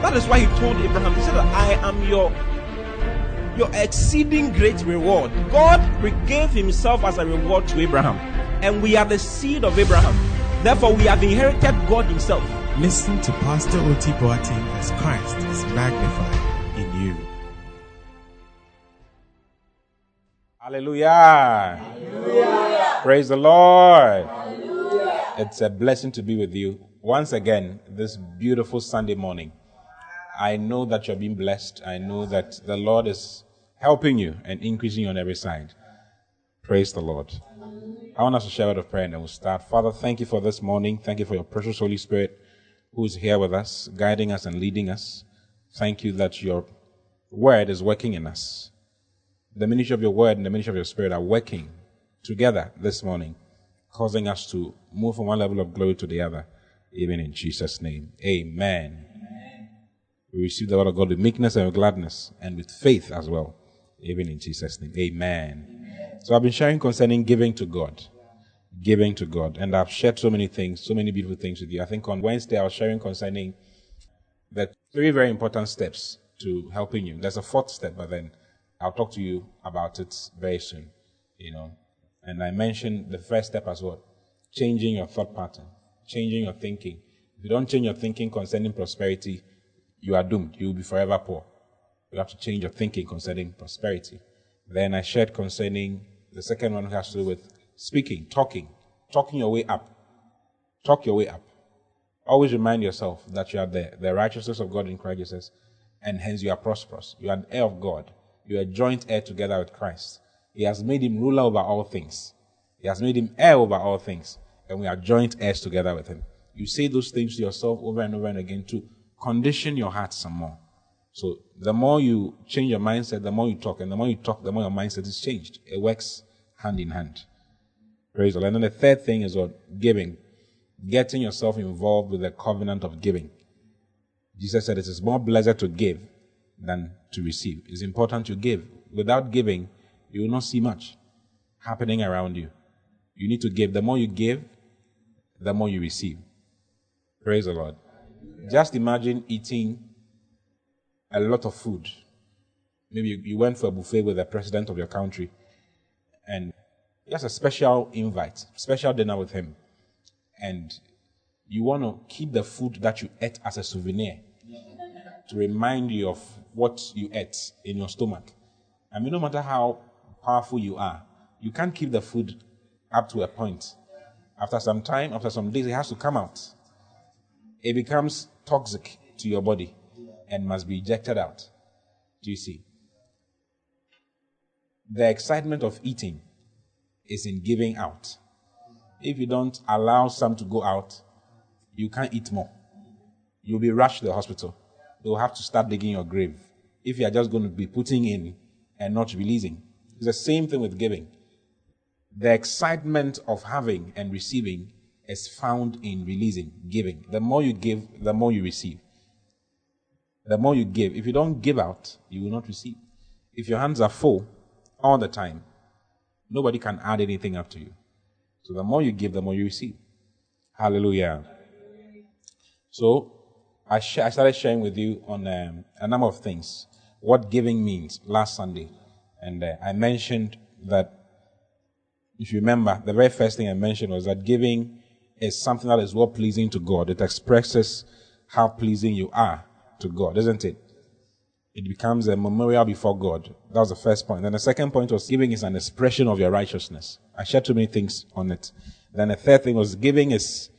that is why He told Abraham, He said, I am your exceeding great reward. God gave Himself as a reward to Abraham. And we are the seed of Abraham. Therefore, we have inherited God Himself. Listen to Pastor Oti Boateng as Christ is magnified in you. Hallelujah. Hallelujah. Praise the Lord. Hallelujah. It's a blessing to be with you once again this beautiful Sunday morning. I know that you're being blessed. I know that the Lord is helping you and increasing you on every side. Praise the Lord. I want us to share a word of prayer and then we'll start. Father, thank you for this morning. Thank you for your precious Holy Spirit who is here with us, guiding us and leading us. Thank you that your word is working in us. The ministry of your word and the ministry of your spirit are working together this morning, causing us to move from one level of glory to the other, even in Jesus' name. Amen. Amen. We receive the word of God with meekness and with gladness and with faith as well, even in Jesus' name. Amen. Amen. So I've been sharing concerning giving to God. Giving to God. And I've shared so many things, so many beautiful things with you. I think on Wednesday I was sharing concerning the 3 very important steps to helping you. There's a 4th step, but then I'll talk to you about it very soon, you know. And I mentioned the first step as well, changing your thought pattern, changing your thinking. If you don't change your thinking concerning prosperity, you are doomed. You will be forever poor. You have to change your thinking concerning prosperity. Then I shared concerning the second one, has to do with speaking, talking your way up. Talk your way up. Always remind yourself that you are the righteousness of God in Christ Jesus, and hence you are prosperous. You are an heir of God. You are joint heir together with Christ. He has made him ruler over all things. He has made him heir over all things. And we are joint heirs together with him. You say those things to yourself over and over and again to condition your heart some more. So the more you change your mindset, the more you talk. And the more you talk, the more your mindset is changed. It works hand in hand. Praise the Lord. And then the third thing is what? Giving. Getting yourself involved with the covenant of giving. Jesus said it is more blessed to give than to receive. It's important to give. Without giving, you will not see much happening around you. You need to give. The more you give, the more you receive. Praise the Lord. Yeah. Just imagine eating a lot of food. Maybe you went for a buffet with the president of your country and just a special invite, special dinner with him. And you want to keep the food that you ate as a souvenir to remind you of what you ate in your stomach. I mean, no matter how powerful you are, you can't keep the food up to a point. After some time, after some days, it has to come out. It becomes toxic to your body and must be ejected out. Do you see? The excitement of eating is in giving out. If you don't allow some to go out, you can't eat more. You'll be rushed to the hospital. They'll have to start digging your grave if you are just going to be putting in and not releasing. It's the same thing with giving. The excitement of having and receiving is found in releasing, giving. The more you give, the more you receive. The more you give. If you don't give out, you will not receive. If your hands are full all the time, nobody can add anything up to you. So the more you give, the more you receive. Hallelujah. So I started sharing with you on a number of things, what giving means last Sunday. And I mentioned that, if you remember, the very first thing I mentioned was that giving is something that is well-pleasing to God. It expresses how pleasing you are to God, isn't it? It becomes a memorial before God. That was the first point. Then the second point was giving is an expression of your righteousness. I shared too many things on it. Then the third thing was giving is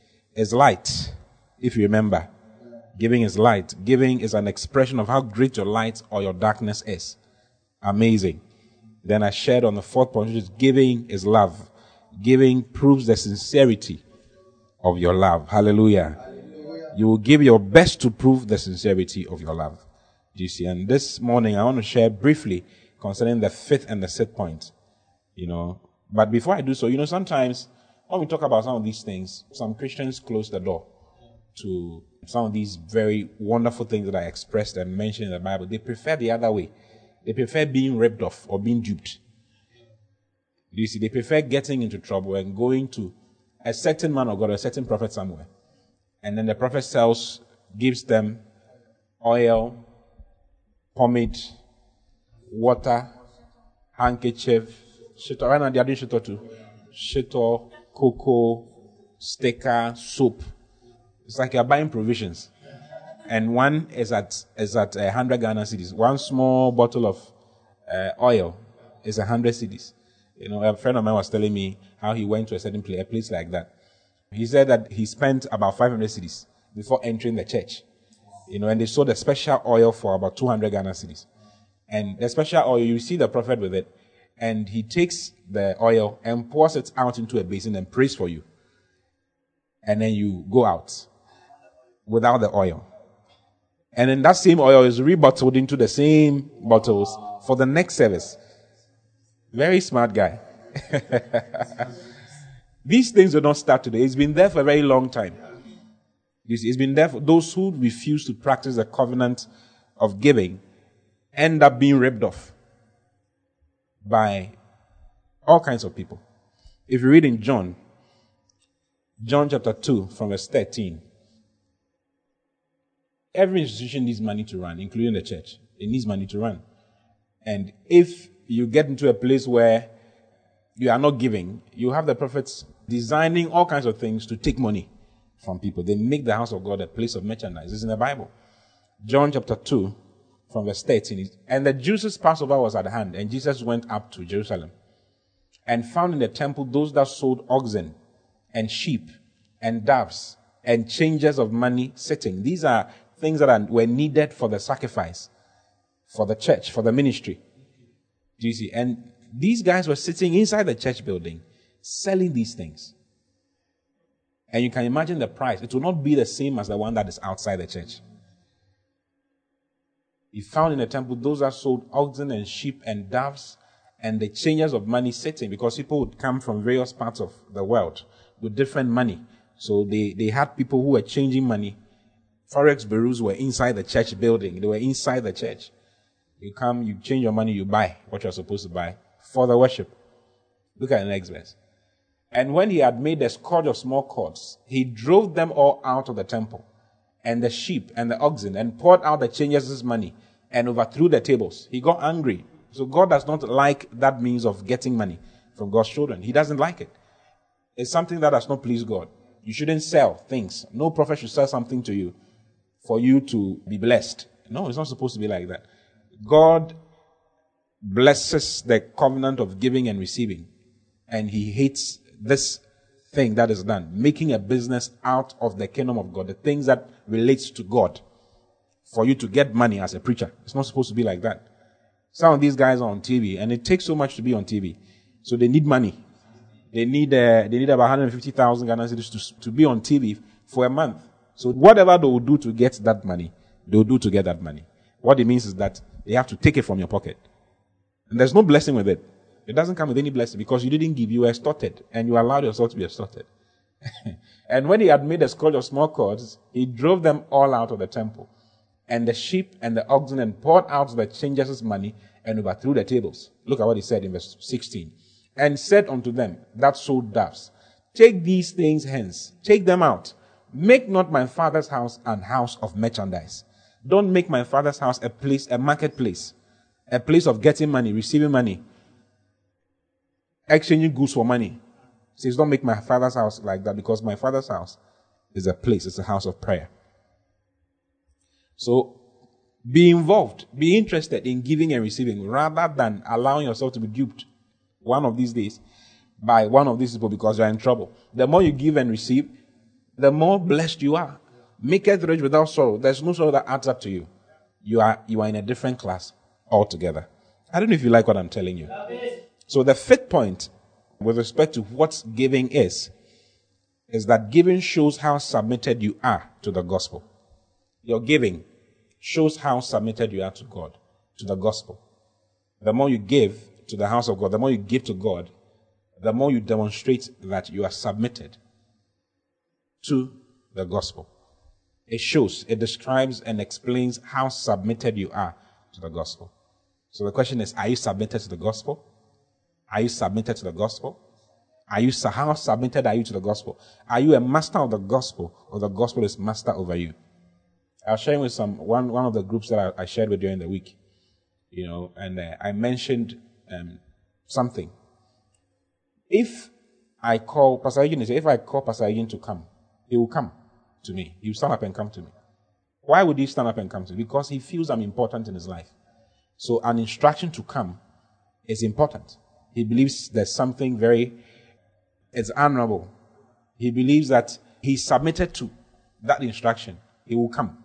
light, if you remember. Giving is light. Giving is an expression of how great your light or your darkness is. Amazing. Then I shared on the fourth point, which is giving is love. Giving proves the sincerity of your love. Hallelujah. Hallelujah. You will give your best to prove the sincerity of your love. GC. And this morning I want to share briefly concerning the fifth and the sixth point, you know. But before I do so, you know, sometimes when we talk about some of these things, some Christians close the door to some of these very wonderful things that are expressed and mentioned in the Bible. They prefer the other way. They prefer being ripped off or being duped. You see, they prefer getting into trouble and going to a certain man of God, or a certain prophet somewhere. And then the prophet gives them oil, pomade, water, handkerchief, shito. Right now they are doing shito too. Shito, cocoa, sticker, soap. It's like you're buying provisions. And one is at 100 Ghana cedis. One small bottle of oil is 100 cedis. You know, a friend of mine was telling me how he went to a place like that. He said that he spent about 500 cedis before entering the church. You know, and they sold a special oil for about 200 Ghana cedis. And the special oil, you see the prophet with it, and he takes the oil and pours it out into a basin and prays for you. And then you go out without the oil. And then that same oil is rebottled into the same bottles for the next service. Very smart guy. These things do not start today. It's been there for a very long time. It's been there for those who refuse to practice the covenant of giving, end up being ripped off by all kinds of people. If you read in John chapter 2 from verse 13, every institution needs money to run, including the church. It needs money to run. And if you get into a place where you are not giving, you have the prophets designing all kinds of things to take money from people. They make the house of God a place of merchandise. It's in the Bible. John chapter 2 from verse 13. And the Jews' Passover was at hand, and Jesus went up to Jerusalem and found in the temple those that sold oxen and sheep and doves and changers of money sitting. These are things that were needed for the sacrifice, for the church, for the ministry. Do you see? And these guys were sitting inside the church building selling these things. And you can imagine the price. It will not be the same as the one that is outside the church. He found in the temple those that sold oxen and sheep and doves and the changers of money sitting, because people would come from various parts of the world with different money. So they had people who were changing money. Forex bureaus were inside the church building. They were inside the church. You come, you change your money, you buy what you're supposed to buy for the worship. Look at the next verse. And when he had made a scourge of small cords, he drove them all out of the temple, and the sheep and the oxen, and poured out the changers' money, and overthrew the tables. He got angry. So God does not like that means of getting money from God's children. He doesn't like it. It's something that does not please God. You shouldn't sell things. No prophet should sell something to you for you to be blessed. No, it's not supposed to be like that. God blesses the covenant of giving and receiving, and he hates this thing that is done, making a business out of the kingdom of God, the things that relates to God, for you to get money as a preacher. It's not supposed to be like that. Some of these guys are on TV, and it takes so much to be on TV, so they need money. They need about 150,000 Ghana cedis to be on TV for a month. So whatever they will do to get that money, they'll do to get that money. What it means is that they have to take it from your pocket. And there's no blessing with it. It doesn't come with any blessing because you didn't give, you were extorted, and you allowed yourself to be extorted. And when he had made a scourge of small cords, he drove them all out of the temple, and the sheep and the oxen, and poured out the changers' money, and overthrew the tables. Look at what he said in verse 16. And said unto them that sold doves, take these things hence, take them out. Make not my father's house an house of merchandise. Don't make my father's house a marketplace, a place of getting money, receiving money, exchanging goods for money. He says, don't make my father's house like that, because my father's house is a place, it's a house of prayer. So be involved, be interested in giving and receiving, rather than allowing yourself to be duped one of these days by one of these people because you're in trouble. The more you give and receive, the more blessed you are. Make it rich without sorrow. There's no sorrow that adds up to you. You are in a different class altogether. I don't know if you like what I'm telling you. So the fifth point with respect to what giving is that giving shows how submitted you are to the gospel. Your giving shows how submitted you are to God, to the gospel. The more you give to the house of God, the more you give to God, the more you demonstrate that you are submitted to the gospel. It shows, it describes and explains how submitted you are to the gospel. So the question is, are you submitted to the gospel? Are you submitted to the gospel? How submitted are you to the gospel? Are you a master of the gospel, or the gospel is master over you? I was sharing with one of the groups that I shared with during the week, and I mentioned something. If I call Pastor Eugene to come, he will come to me. He will stand up and come to me. Why would he stand up and come to me? Because he feels I'm important in his life. So an instruction to come is important. He believes there's something it's honorable. He believes that he's submitted to that instruction. He will come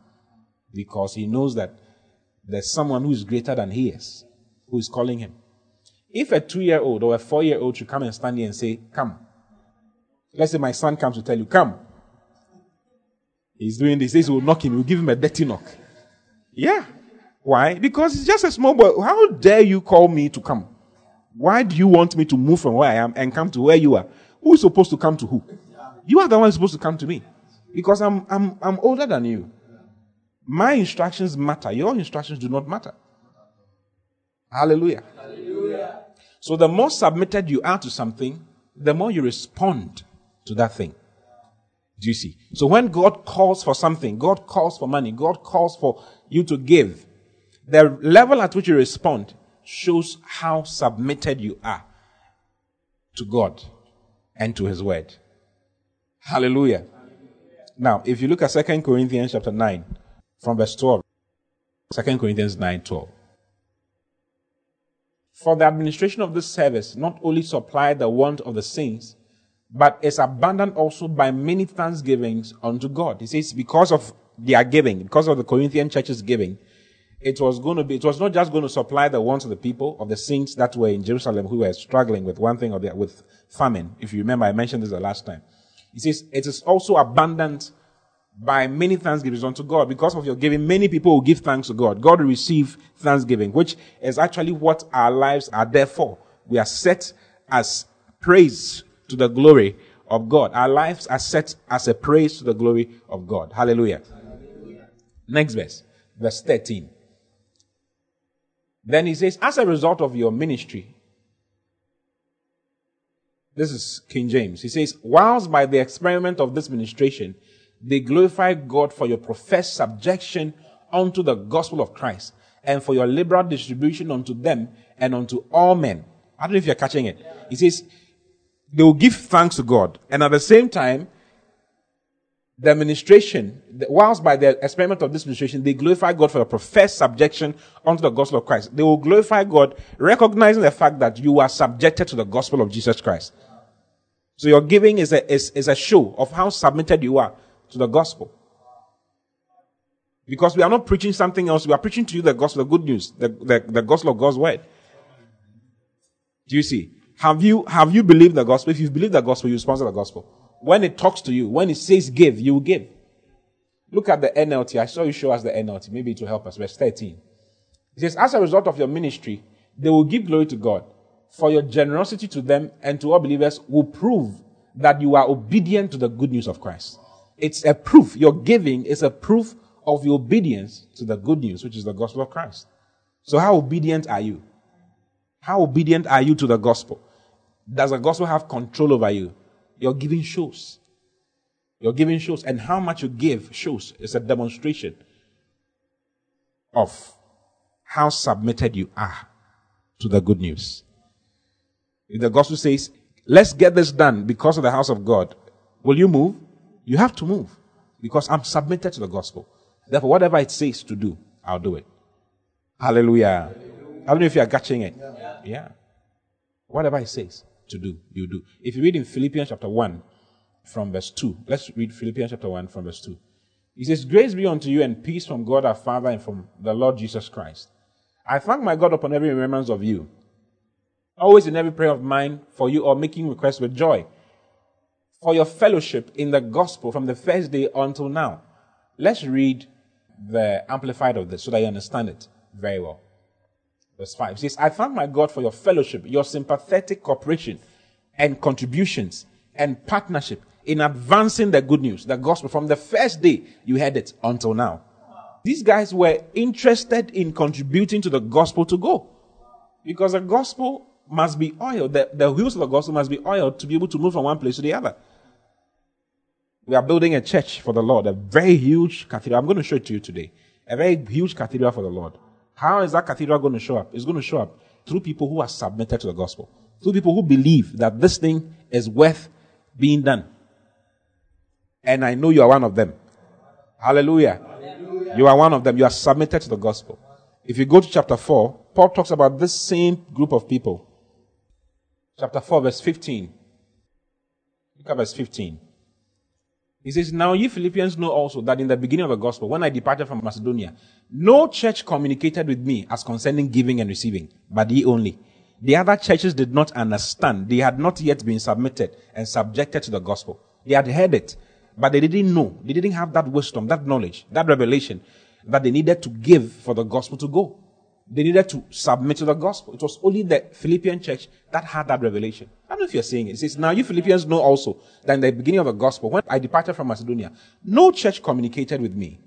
because he knows that there's someone who is greater than he is, who is calling him. If a 2-year-old or a 4-year-old should come and stand here and say, come. Let's say my son comes to tell you, come. He's doing this. This will knock him. He will give him a dirty knock. Yeah. Why? Because it's just a small boy. How dare you call me to come? Why do you want me to move from where I am and come to where you are? Who is supposed to come to who? You are the one supposed to come to me. Because I'm older than you. My instructions matter. Your instructions do not matter. Hallelujah. Hallelujah. So the more submitted you are to something, the more you respond to that thing. Do you see? So when God calls for something, God calls for money, God calls for you to give, the level at which you respond shows how submitted you are to God and to His Word. Hallelujah. Now, if you look at 2 Corinthians chapter 9, from verse 12, 2 Corinthians 9:12. For the administration of this service not only supplied the want of the saints, but is abundant also by many thanksgivings unto God. He says, because of their giving, because of the Corinthian church's giving, it was not just going to supply the wants of the people, of the saints that were in Jerusalem who were struggling with one thing or the other, with famine. If you remember, I mentioned this the last time. He says, it is also abundant by many thanksgivings unto God. Because of your giving, many people will give thanks to God. God will receive thanksgiving, which is actually what our lives are there for. We are set as praise to the glory of God. Our lives are set as a praise to the glory of God. Hallelujah. Hallelujah. Next verse, verse 13. Then he says, as a result of your ministry, this is King James. He says, whilst by the experiment of this ministration, they glorify God for your professed subjection unto the gospel of Christ and for your liberal distribution unto them and unto all men. I don't know if you're catching it. He says, they will give thanks to God. And at the same time, the administration, whilst by the experiment of this administration, they glorify God for a professed subjection unto the gospel of Christ. They will glorify God, recognizing the fact that you are subjected to the gospel of Jesus Christ. So your giving is a show of how submitted you are to the gospel. Because we are not preaching something else. We are preaching to you the gospel, the good news, the gospel of God's word. Do you see? Have you believed the gospel? If you believe the gospel, you sponsor the gospel. When it talks to you, when it says give, you will give. Look at the NLT. I saw you show us the NLT. Maybe it will help us. Verse 13. It says, as a result of your ministry, they will give glory to God. For your generosity to them and to all believers will prove that you are obedient to the good news of Christ. It's a proof. Your giving is a proof of your obedience to the good news, which is the gospel of Christ. So how obedient are you? How obedient are you to the gospel? Does the gospel have control over you? Your giving shows. Your giving shows. And how much you give shows. It's a demonstration of how submitted you are to the good news. If the gospel says, let's get this done because of the house of God, will you move? You have to move because I'm submitted to the gospel. Therefore, whatever it says to do, I'll do it. Hallelujah. Hallelujah. I don't know if you are catching it. Yeah. Whatever it says to do, you do. If you read in Philippians chapter 1 from verse 2, let's read Philippians chapter 1 from verse 2. He says, grace be unto you and peace from God our Father and from the Lord Jesus Christ. I thank my God upon every remembrance of you, always in every prayer of mine for you, or making requests with joy, for your fellowship in the gospel from the first day until now. Let's read the amplified of this so that you understand it very well. Verse 5 says, I thank my God for your fellowship, your sympathetic cooperation and contributions and partnership in advancing the good news, the gospel, from the first day you heard it until now. These guys were interested in contributing to the gospel to go, because the gospel must be oiled. The wheels of the gospel must be oiled to be able to move from one place to the other. We are building a church for the Lord, a very huge cathedral. I'm going to show it to you today. A very huge cathedral for the Lord. How is that cathedral going to show up? It's going to show up through people who are submitted to the gospel, through people who believe that this thing is worth being done. And I know you are one of them. Hallelujah. Hallelujah. You are one of them. You are submitted to the gospel. If you go to chapter 4, Paul talks about this same group of people. Chapter 4, verse 15. Look at verse 15. He says, now ye Philippians know also that in the beginning of the gospel, when I departed from Macedonia, no church communicated with me as concerning giving and receiving, but ye only. The other churches did not understand. They had not yet been submitted and subjected to the gospel. They had heard it, but they didn't know. They didn't have that wisdom, that knowledge, that revelation that they needed to give for the gospel to go. They needed to submit to the gospel. It was only the Philippian church that had that revelation. I don't know if you're saying it. It says, now you Philippians know also that in the beginning of the gospel, when I departed from Macedonia, no church communicated with me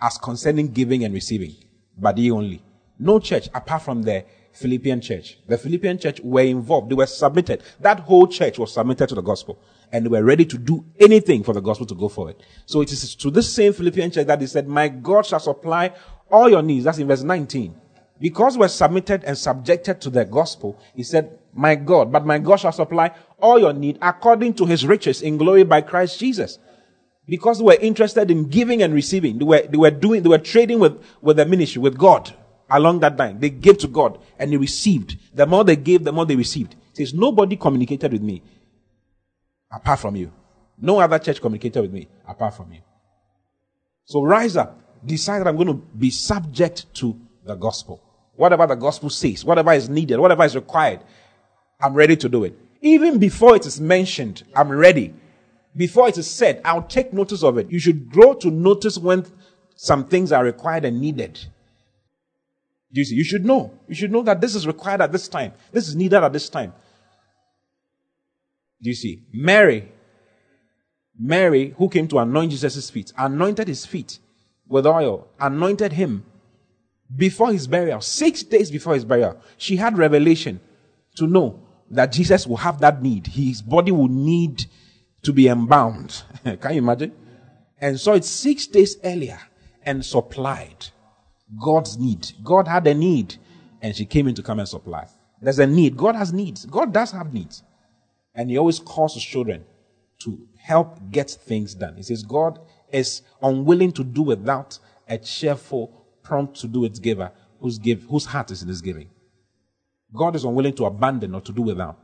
as concerning giving and receiving, but ye only. No church apart from the Philippian church. The Philippian church were involved. They were submitted. That whole church was submitted to the gospel, and they were ready to do anything for the gospel to go forward. So it is to this same Philippian church that he said, my God shall supply all your needs. That's in verse 19. Because we're submitted and subjected to the gospel, he said, my God, but my God shall supply all your need according to his riches in glory by Christ Jesus. Because we're interested in giving and receiving, they were trading with the ministry, with God along that line. They gave to God and they received. The more they gave, the more they received. It says, nobody communicated with me apart from you. No other church communicated with me apart from you. So rise up, decide that I'm going to be subject to the gospel. Whatever the gospel says, whatever is needed, whatever is required, I'm ready to do it. Even before it is mentioned, I'm ready. Before it is said, I'll take notice of it. You should grow to notice when some things are required and needed. You see, you should know. You should know that this is required at this time. This is needed at this time. Do you see? Mary, who came to anoint Jesus' feet, anointed his feet with oil, anointed him before his burial, 6 days before his burial. She had revelation to know that Jesus will have that need. His body will need to be embalmed. Can you imagine? And so it's 6 days earlier and supplied God's need. God had a need and she came in to come and supply. There's a need. God has needs. God does have needs. And he always calls his children to help get things done. He says God is unwilling to do without a cheerful, prompt to do its giver, whose heart is in his giving. God is unwilling to abandon or to do without.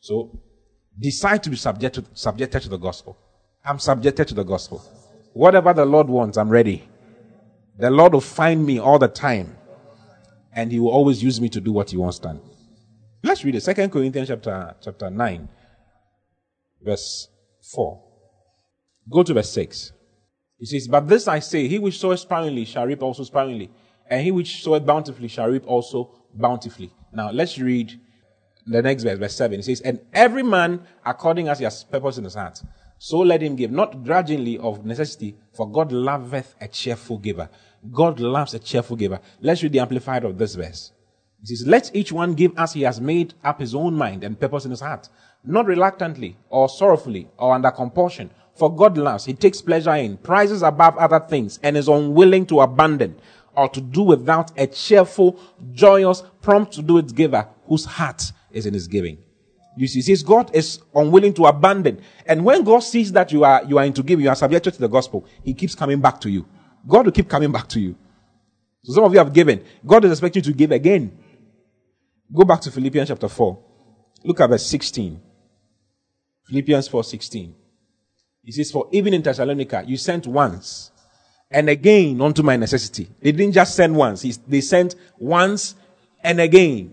So, decide to be subjected to the gospel. I'm subjected to the gospel. Whatever the Lord wants, I'm ready. The Lord will find me all the time, and he will always use me to do what he wants done. Let's read it. 2 Corinthians chapter 9, verse 4. Go to verse 6. He says, but this I say, he which soweth sparingly shall reap also sparingly, and he which soweth bountifully shall reap also bountifully. Now, let's read the next verse, verse 7. It says, and every man according as he has purpose in his heart, so let him give, not grudgingly of necessity, for God loveth a cheerful giver. God loves a cheerful giver. Let's read the amplified of this verse. It says, let each one give as he has made up his own mind and purpose in his heart, not reluctantly or sorrowfully or under compulsion, for God loves, he takes pleasure in, prizes above other things, and is unwilling to abandon or to do without a cheerful, joyous, prompt to do its giver, whose heart is in his giving. You see, he says God is unwilling to abandon. And when God sees that you are into giving, you are subjected to the gospel, he keeps coming back to you. God will keep coming back to you. So some of you have given. God is expecting you to give again. Go back to Philippians chapter 4. Look at verse 16. Philippians 4:16. He says, for even in Thessalonica, you sent once and again unto my necessity. They didn't just send once. They sent once and again.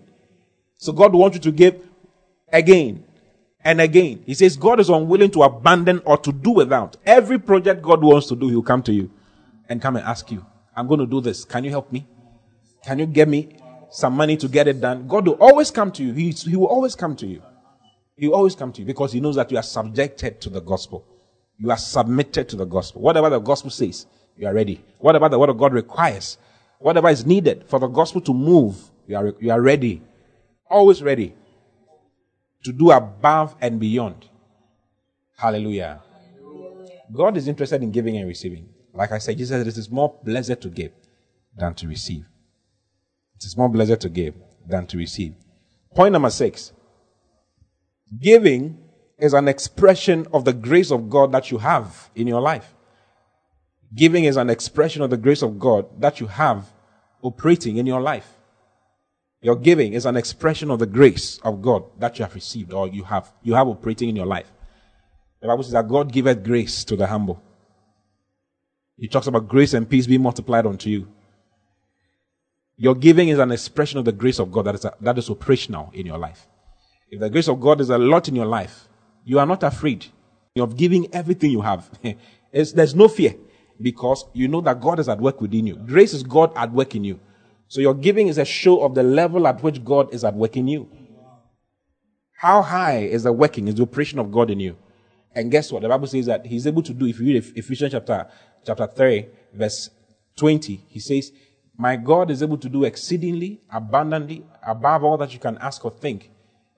So God wants you to give again and again. He says God is unwilling to abandon or to do without. Every project God wants to do, he'll come to you. and come and ask you, I'm going to do this. Can you help me? Can you get me some money to get it done? God will always come to you. He will always come to you. He will always come to you because he knows that you are subjected to the gospel. You are submitted to the gospel. Whatever the gospel says, you are ready. Whatever the word of God requires, whatever is needed for the gospel to move, you are ready. Always ready to do above and beyond. Hallelujah. God is interested in giving and receiving. Like I said, Jesus said, it is more blessed to give than to receive. It is more blessed to give than to receive. Point number 6. Giving is an expression of the grace of God that you have in your life. Giving is an expression of the grace of God that you have operating in your life. Your giving is an expression of the grace of God that you have received or you have operating in your life. The Bible says that God giveth grace to the humble. He talks about grace and peace being multiplied unto you. Your giving is an expression of the grace of God that is operational in your life. If the grace of God is a lot in your life, you are not afraid of giving everything you have. There's no fear because you know that God is at work within you. Grace is God at work in you. So your giving is a show of the level at which God is at work in you. How high is the working, is the operation of God in you? And guess what? The Bible says that he's able to do, if you read Ephesians chapter 3, verse 20, he says, my God is able to do exceedingly, abundantly, above all that you can ask or think.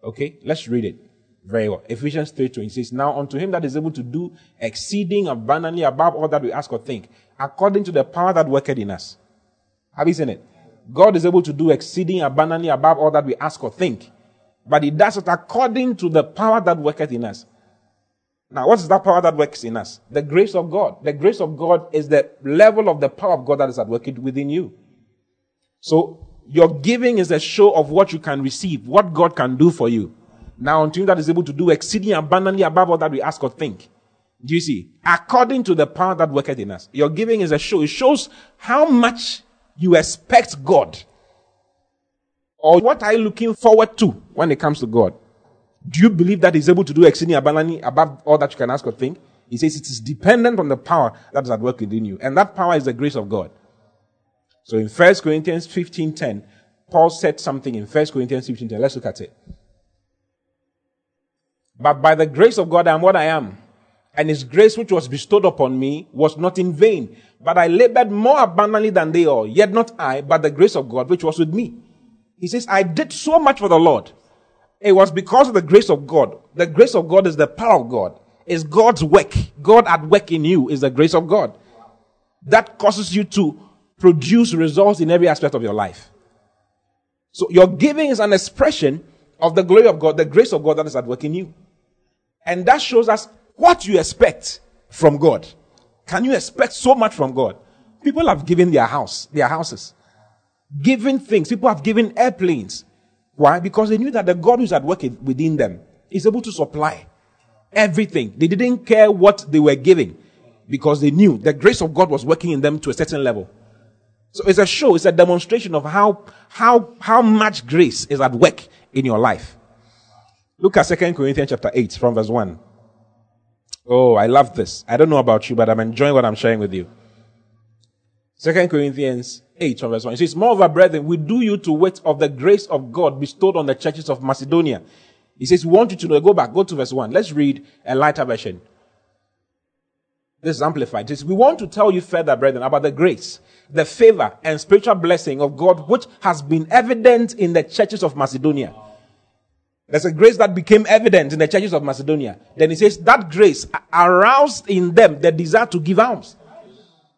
Okay, let's read it very well. Ephesians 3:20 says, now unto him that is able to do exceeding abundantly above all that we ask or think, according to the power that worketh in us. Have you seen it? God is able to do exceeding abundantly above all that we ask or think. But he does it according to the power that worketh in us. Now, what is that power that works in us? The grace of God. The grace of God is the level of the power of God that is at work within you. So, your giving is a show of what you can receive, what God can do for you. Now, unto him that is able to do exceeding abundantly above all that we ask or think. Do you see? According to the power that worketh in us. Your giving is a show. It shows how much you expect God. Or what are you looking forward to when it comes to God? Do you believe that he's able to do exceeding abundantly above all that you can ask or think? He says it is dependent on the power that is at work within you. And that power is the grace of God. So in 1 Corinthians 15:10, Paul said something in 1 Corinthians 15:10. Let's look at it. But by the grace of God I am what I am, and his grace which was bestowed upon me was not in vain. But I labored more abundantly than they all, yet not I, but the grace of God which was with me. He says, I did so much for the Lord. It was because of the grace of God. The grace of God is the power of God. It's God's work. God at work in you is the grace of God. That causes you to produce results in every aspect of your life. So your giving is an expression of the glory of God, the grace of God that is at work in you. And that shows us what you expect from God. Can you expect so much from God? People have given their houses, given things. People have given airplanes. Why? Because they knew that the God who's at work within them is able to supply everything. They didn't care what they were giving because they knew the grace of God was working in them to a certain level. So it's a show, it's a demonstration of how much grace is at work in your life. Look at 2 Corinthians chapter 8 from verse 1. Oh, I love this. I don't know about you, but I'm enjoying what I'm sharing with you. 2 Corinthians 8 from verse 1. It says, moreover, brethren, we do you to wit of the grace of God bestowed on the churches of Macedonia. He says, we want you to know. Go back, go to verse 1. Let's read a lighter version. This is amplified. It says, we want to tell you further, brethren, about the grace, the favor, and spiritual blessing of God, which has been evident in the churches of Macedonia. There's a grace that became evident in the churches of Macedonia. Then he says, that grace aroused in them the desire to give alms.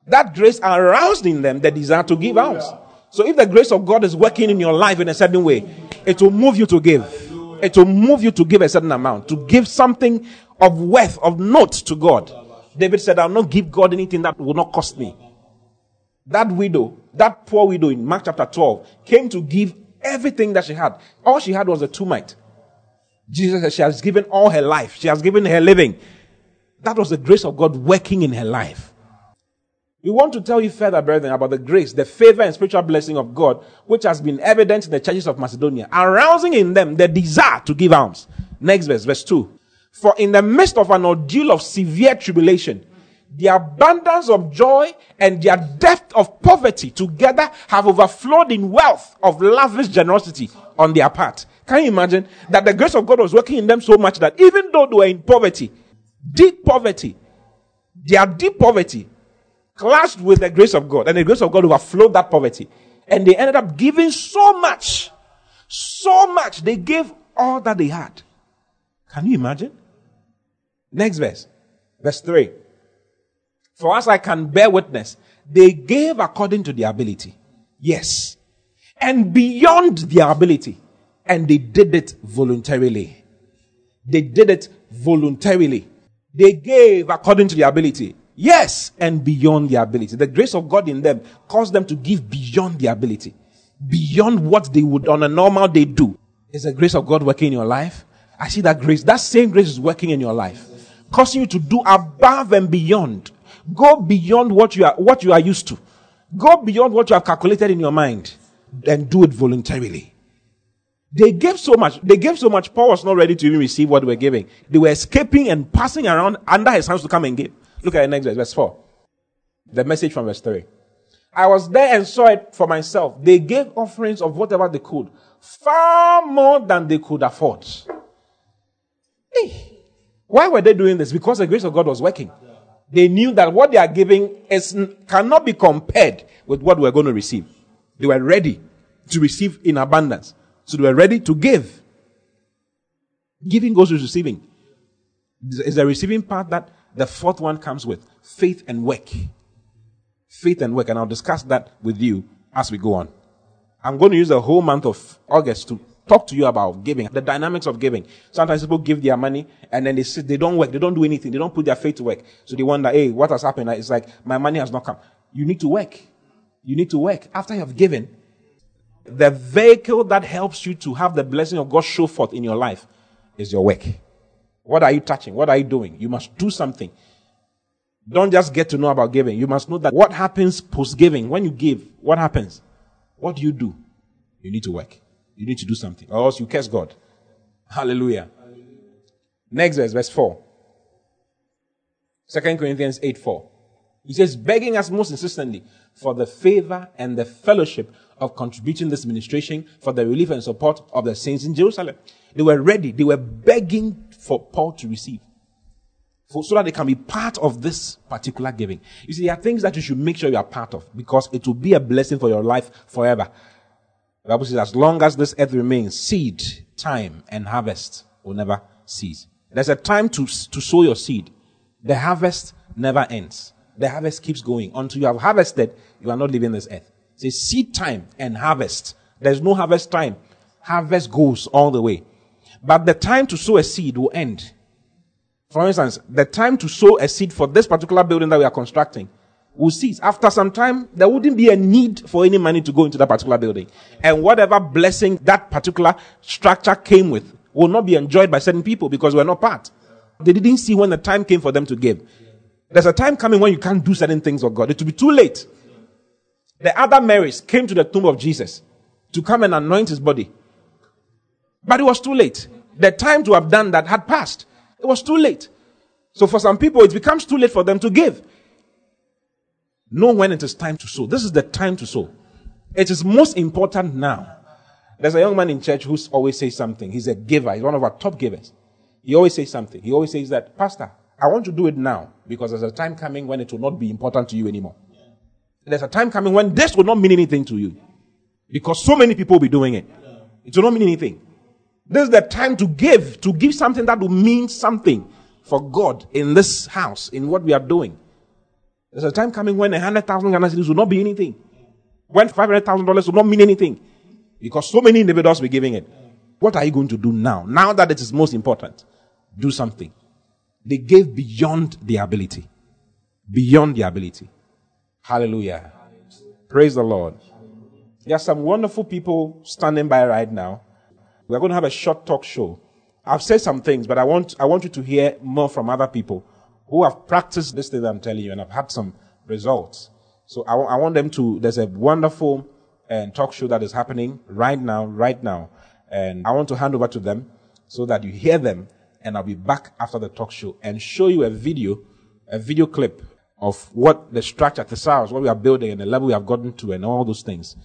That grace aroused in them the desire to give alms. So if the grace of God is working in your life in a certain way, it will move you to give. It will move you to give a certain amount, to give something of worth, of note to God. David said, I'll not give God anything that will not cost me. That widow, that poor widow in Mark chapter 12, came to give everything that she had. All she had was a 2 mites. Jesus said she has given all her life. She has given her living. That was the grace of God working in her life. We want to tell you further, brethren, about the grace, the favor and spiritual blessing of God, which has been evident in the churches of Macedonia, arousing in them the desire to give alms. Next verse, verse 2. For in the midst of an ordeal of severe tribulation, the abundance of joy and their depth of poverty together have overflowed in wealth of lavish generosity on their part. Can you imagine that the grace of God was working in them so much that even though they were in poverty, deep poverty, their deep poverty clashed with the grace of God, and the grace of God overflowed that poverty, and they ended up giving so much. They gave all that they had. Can you imagine? Next verse, verse 3. For us, I can bear witness, they gave according to their ability. Yes. And beyond their ability. And they did it voluntarily. They did it voluntarily. They gave according to their ability. Yes. And beyond their ability. The grace of God in them caused them to give beyond their ability. Beyond what they would on a normal day do. Is the grace of God working in your life? I see that grace. That same grace is working in your life. Causing you to do above and beyond. Go beyond what you are used to. Go beyond what you have calculated in your mind and do it voluntarily. They gave so much. Paul was not ready to even receive what they were giving. They were escaping and passing around under his hands to come and give. Look at the next verse, verse 4. The message from verse 3. I was there and saw it for myself. They gave offerings of whatever they could, far more than they could afford. Hey, why were they doing this? Because the grace of God was working. They knew that what they are giving cannot be compared with what we're going to receive. They were ready to receive in abundance. So they were ready to give. Giving goes with receiving. It's the receiving part that the fourth one comes with. Faith and work. Faith and work. And I'll discuss that with you as we go on. I'm going to use the whole month of August to talk to you about giving, the dynamics of giving. Sometimes people give their money and then they sit, they don't work, they don't do anything, they don't put their faith to work. So they wonder, hey, what has happened? It's like, my money has not come. You need to work. You need to work. After you have given, the vehicle that helps you to have the blessing of God show forth in your life is your work. What are you touching? What are you doing? You must do something. Don't just get to know about giving. You must know that what happens post-giving, when you give, what happens? What do? You need to work. You need to do something, or else you curse God. Hallelujah. Hallelujah. Next verse, verse 4. 2 Corinthians 8:4. He says, begging us most insistently for the favor and the fellowship of contributing this ministration for the relief and support of the saints in Jerusalem. They were ready. They were begging for Paul to receive, so that they can be part of this particular giving. You see, there are things that you should make sure you are part of, because it will be a blessing for your life forever. The Bible says, as long as this earth remains, seed, time, and harvest will never cease. There's a time to sow your seed. The harvest never ends. The harvest keeps going. Until you have harvested, you are not leaving this earth. It says seed time and harvest. There's no harvest time. Harvest goes all the way. But the time to sow a seed will end. For instance, the time to sow a seed for this particular building that we are constructing will cease. After some time, there wouldn't be a need for any money to go into that particular building. And whatever blessing that particular structure came with will not be enjoyed by certain people because we're not part. They didn't see when the time came for them to give. There's a time coming when you can't do certain things for God. It will be too late. The other Marys came to the tomb of Jesus to come and anoint his body. But it was too late. The time to have done that had passed. It was too late. So for some people, it becomes too late for them to give. Know when it is time to sow. This is the time to sow. It is most important now. There's a young man in church who always says something. He's a giver. He's one of our top givers. He always says something. He always says that, Pastor, I want to do it now because there's a time coming when it will not be important to you anymore. There's a time coming when this will not mean anything to you because so many people will be doing it. It will not mean anything. This is the time to give something that will mean something for God in this house, in what we are doing. There's a time coming when 100,000 Ghana cedis will not be anything. When $500,000 will not mean anything. Because so many individuals will be giving it. What are you going to do now? Now that it is most important, do something. They gave beyond their ability. Beyond their ability. Hallelujah. Praise the Lord. There are some wonderful people standing by right now. We're going to have a short talk show. I've said some things, but I want you to hear more from other people who have practiced this thing that I'm telling you and have had some results. So I want them to, there's a wonderful talk show that is happening right now. And I want to hand over to them so that you hear them, and I'll be back after the talk show and show you a video clip of what the structure, the size, what we are building and the level we have gotten to and all those things,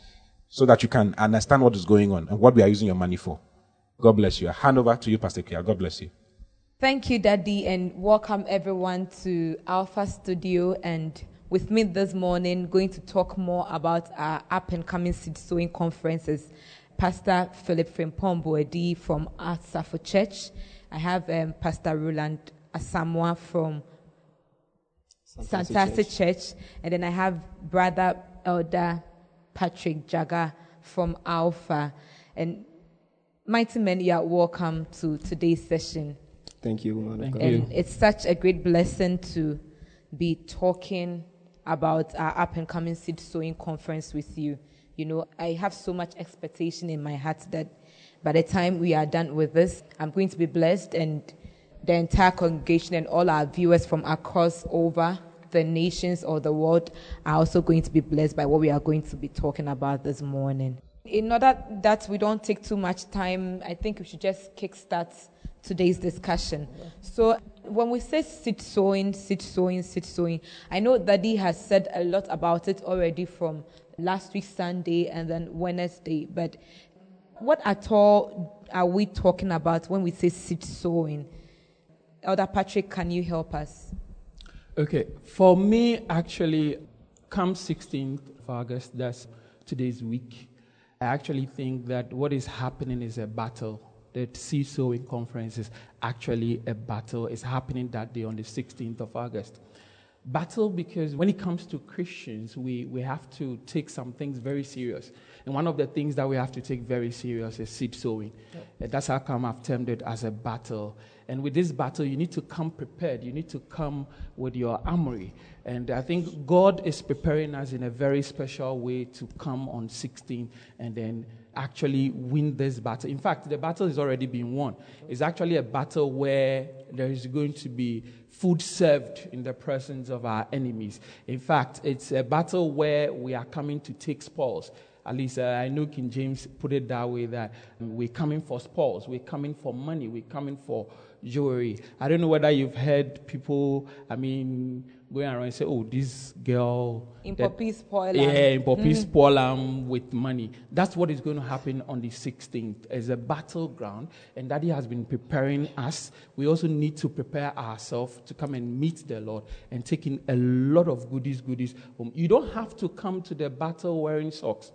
so that you can understand what is going on and what we are using your money for. God bless you. I hand over to you, Pastor Kia. God bless you. Thank you, Daddy, and welcome everyone to Alpha Studio. And with me this morning, going to talk more about our up-and-coming seed sowing conferences, Pastor Philip Frimpomboedi from Asafo Church. I have Pastor Roland Asamoah from Santasi Church. And then I have Brother Elder Patrick Jaga from Alpha. And mighty men, you are welcome to today's session. Thank you, woman. And it's such a great blessing to be talking about our up-and-coming seed sowing conference with you. You know, I have so much expectation in my heart that by the time we are done with this, I'm going to be blessed, and the entire congregation and all our viewers from across over the nations or the world are also going to be blessed by what we are going to be talking about this morning. In order that we don't take too much time, I think we should just kickstart today's discussion. So when we say seed sowing, I know Daddy has said a lot about it already from last week Sunday and then Wednesday, but what at all are we talking about when we say seed sowing? Elder Patrick, can you help us? Okay, for me actually, come 16th of August, that's today's week, I actually think that what is happening is a battle. The seed sowing conference is actually a battle. It's happening that day on the 16th of August. Battle because when it comes to Christians, we have to take some things very serious. And one of the things that we have to take very serious is seed sowing. Yeah. And that's how come I've termed it as a battle. And with this battle, you need to come prepared. You need to come with your armory. And I think God is preparing us in a very special way to come on 16 and then actually win this battle. In fact, the battle is already been won. It's actually a battle where there is going to be food served in the presence of our enemies. In fact, it's a battle where we are coming to take spoils. At least I know King James put it that way, that we're coming for spoils, we're coming for money, we're coming for jewelry. I don't know whether you've heard people, going around and say, oh, this girl... Impopi spoilam with money. That's what is going to happen on the 16th. It's a battleground, and Daddy has been preparing us. We also need to prepare ourselves to come and meet the Lord and take in a lot of goodies home. You don't have to come to the battle wearing socks.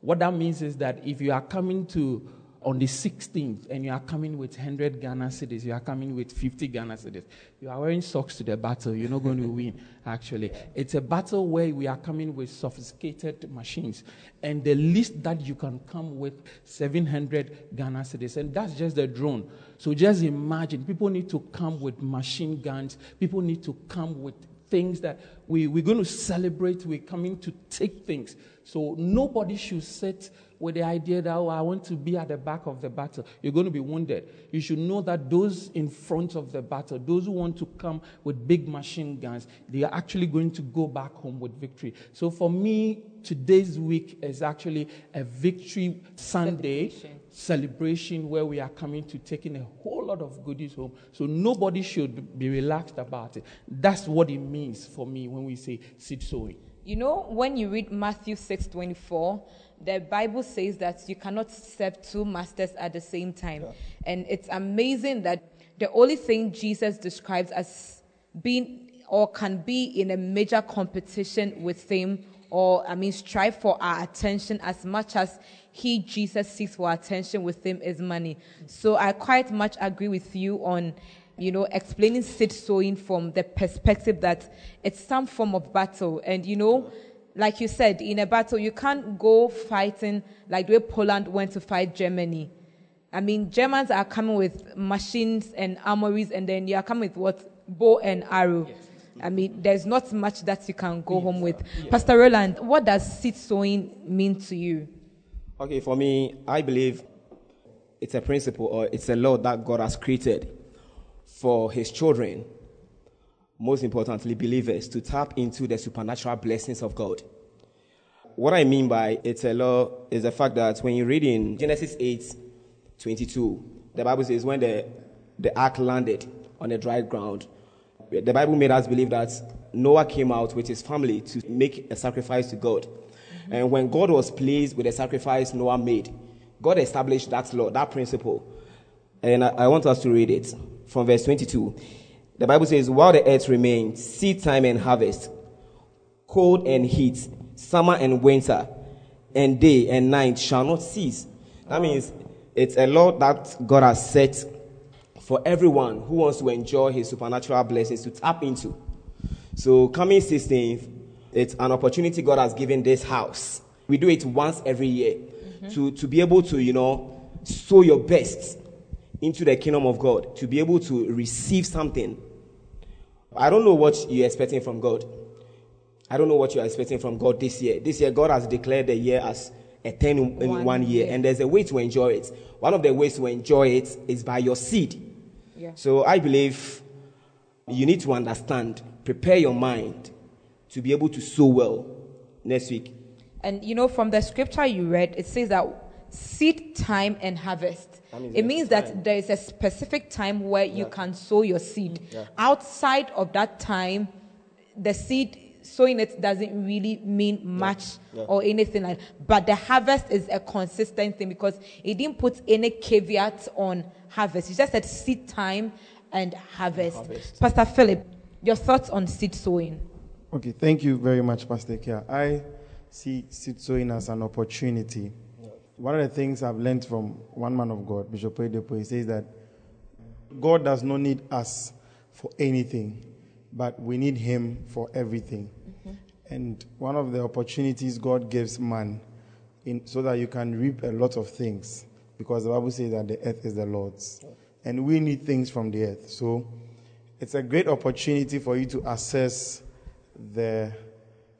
What that means is that if you are coming to... on the 16th, and you are coming with 100 Ghana cedis, you are coming with 50 Ghana cedis, you are wearing socks to the battle, you're not going to win, actually. It's a battle where we are coming with sophisticated machines, and the least that you can come with 700 Ghana cedis, and that's just the drone. So just imagine, people need to come with machine guns, people need to come with things that we're going to celebrate, we're coming to take things. So nobody should sit with the idea that, oh, I want to be at the back of the battle. You're going to be wounded. You should know that those in front of the battle, those who want to come with big machine guns, they are actually going to go back home with victory. So for me, today's week is actually a victory Sunday celebration where we are coming to taking a whole lot of goodies home. So nobody should be relaxed about it. That's what it means for me when we say seed sowing. You know, when you read Matthew 6:24, the Bible says that you cannot serve two masters at the same time. Yeah. And it's amazing that the only thing Jesus describes as being or can be in a major competition with him or, strive for our attention as much as he, Jesus, seeks for attention with him is money. Mm-hmm. So I quite much agree with you on, explaining seed sowing from the perspective that it's some form of battle. And, like you said, in a battle, you can't go fighting like the way Poland went to fight Germany. Germans are coming with machines and armories, and then you are coming with what? Bow and arrow. Yes. There's not much that you can go home with. Yeah. Pastor Roland, what does seed sowing mean to you? Okay, for me, I believe it's a principle or it's a law that God has created for his children, most importantly believers, to tap into the supernatural blessings of God. What I mean by it's a law is the fact that when you read in Genesis 8:22, the Bible says when the ark landed on the dry ground, The Bible made us believe that Noah came out with his family to make a sacrifice to God. Mm-hmm. And when God was pleased with the sacrifice Noah made, God established that law, that principle. And I want us to read it from verse 22. The Bible says, while the earth remained, seed time and harvest, cold and heat, summer and winter, and day and night shall not cease. That means it's a law that God has set for everyone who wants to enjoy his supernatural blessings to tap into. So coming 16th, it's an opportunity God has given this house. We do it once every year. Mm-hmm. To be able to, sow your best into the kingdom of God, to be able to receive something. I don't know what you're expecting from God. I don't know what you're expecting from God this year. This year, God has declared the year as a 10 in 1 year, and there's a way to enjoy it. One of the ways to enjoy it is by your seed. Yeah. So I believe you need to understand, prepare your mind to be able to sow well next week. And, from the scripture you read, it says that seed time and harvest. It means that there is a specific time where you can sow your seed. Yeah. Outside of that time, the seed sowing it doesn't really mean much or anything like that. But the harvest is a consistent thing because it didn't put any caveat on harvest. It just said seed time and harvest. Pastor Philip, your thoughts on seed sowing? Okay, thank you very much, Pastor Kia. I see seed sowing as an opportunity. Yeah. One of the things I've learned from one man of God, Bishop Edepo, he says that God does not need us for anything, but we need him for everything. Mm-hmm. And one of the opportunities God gives man so that you can reap a lot of things, because the Bible says that the earth is the Lord's. Okay. And we need things from the earth. So it's a great opportunity for you to assess the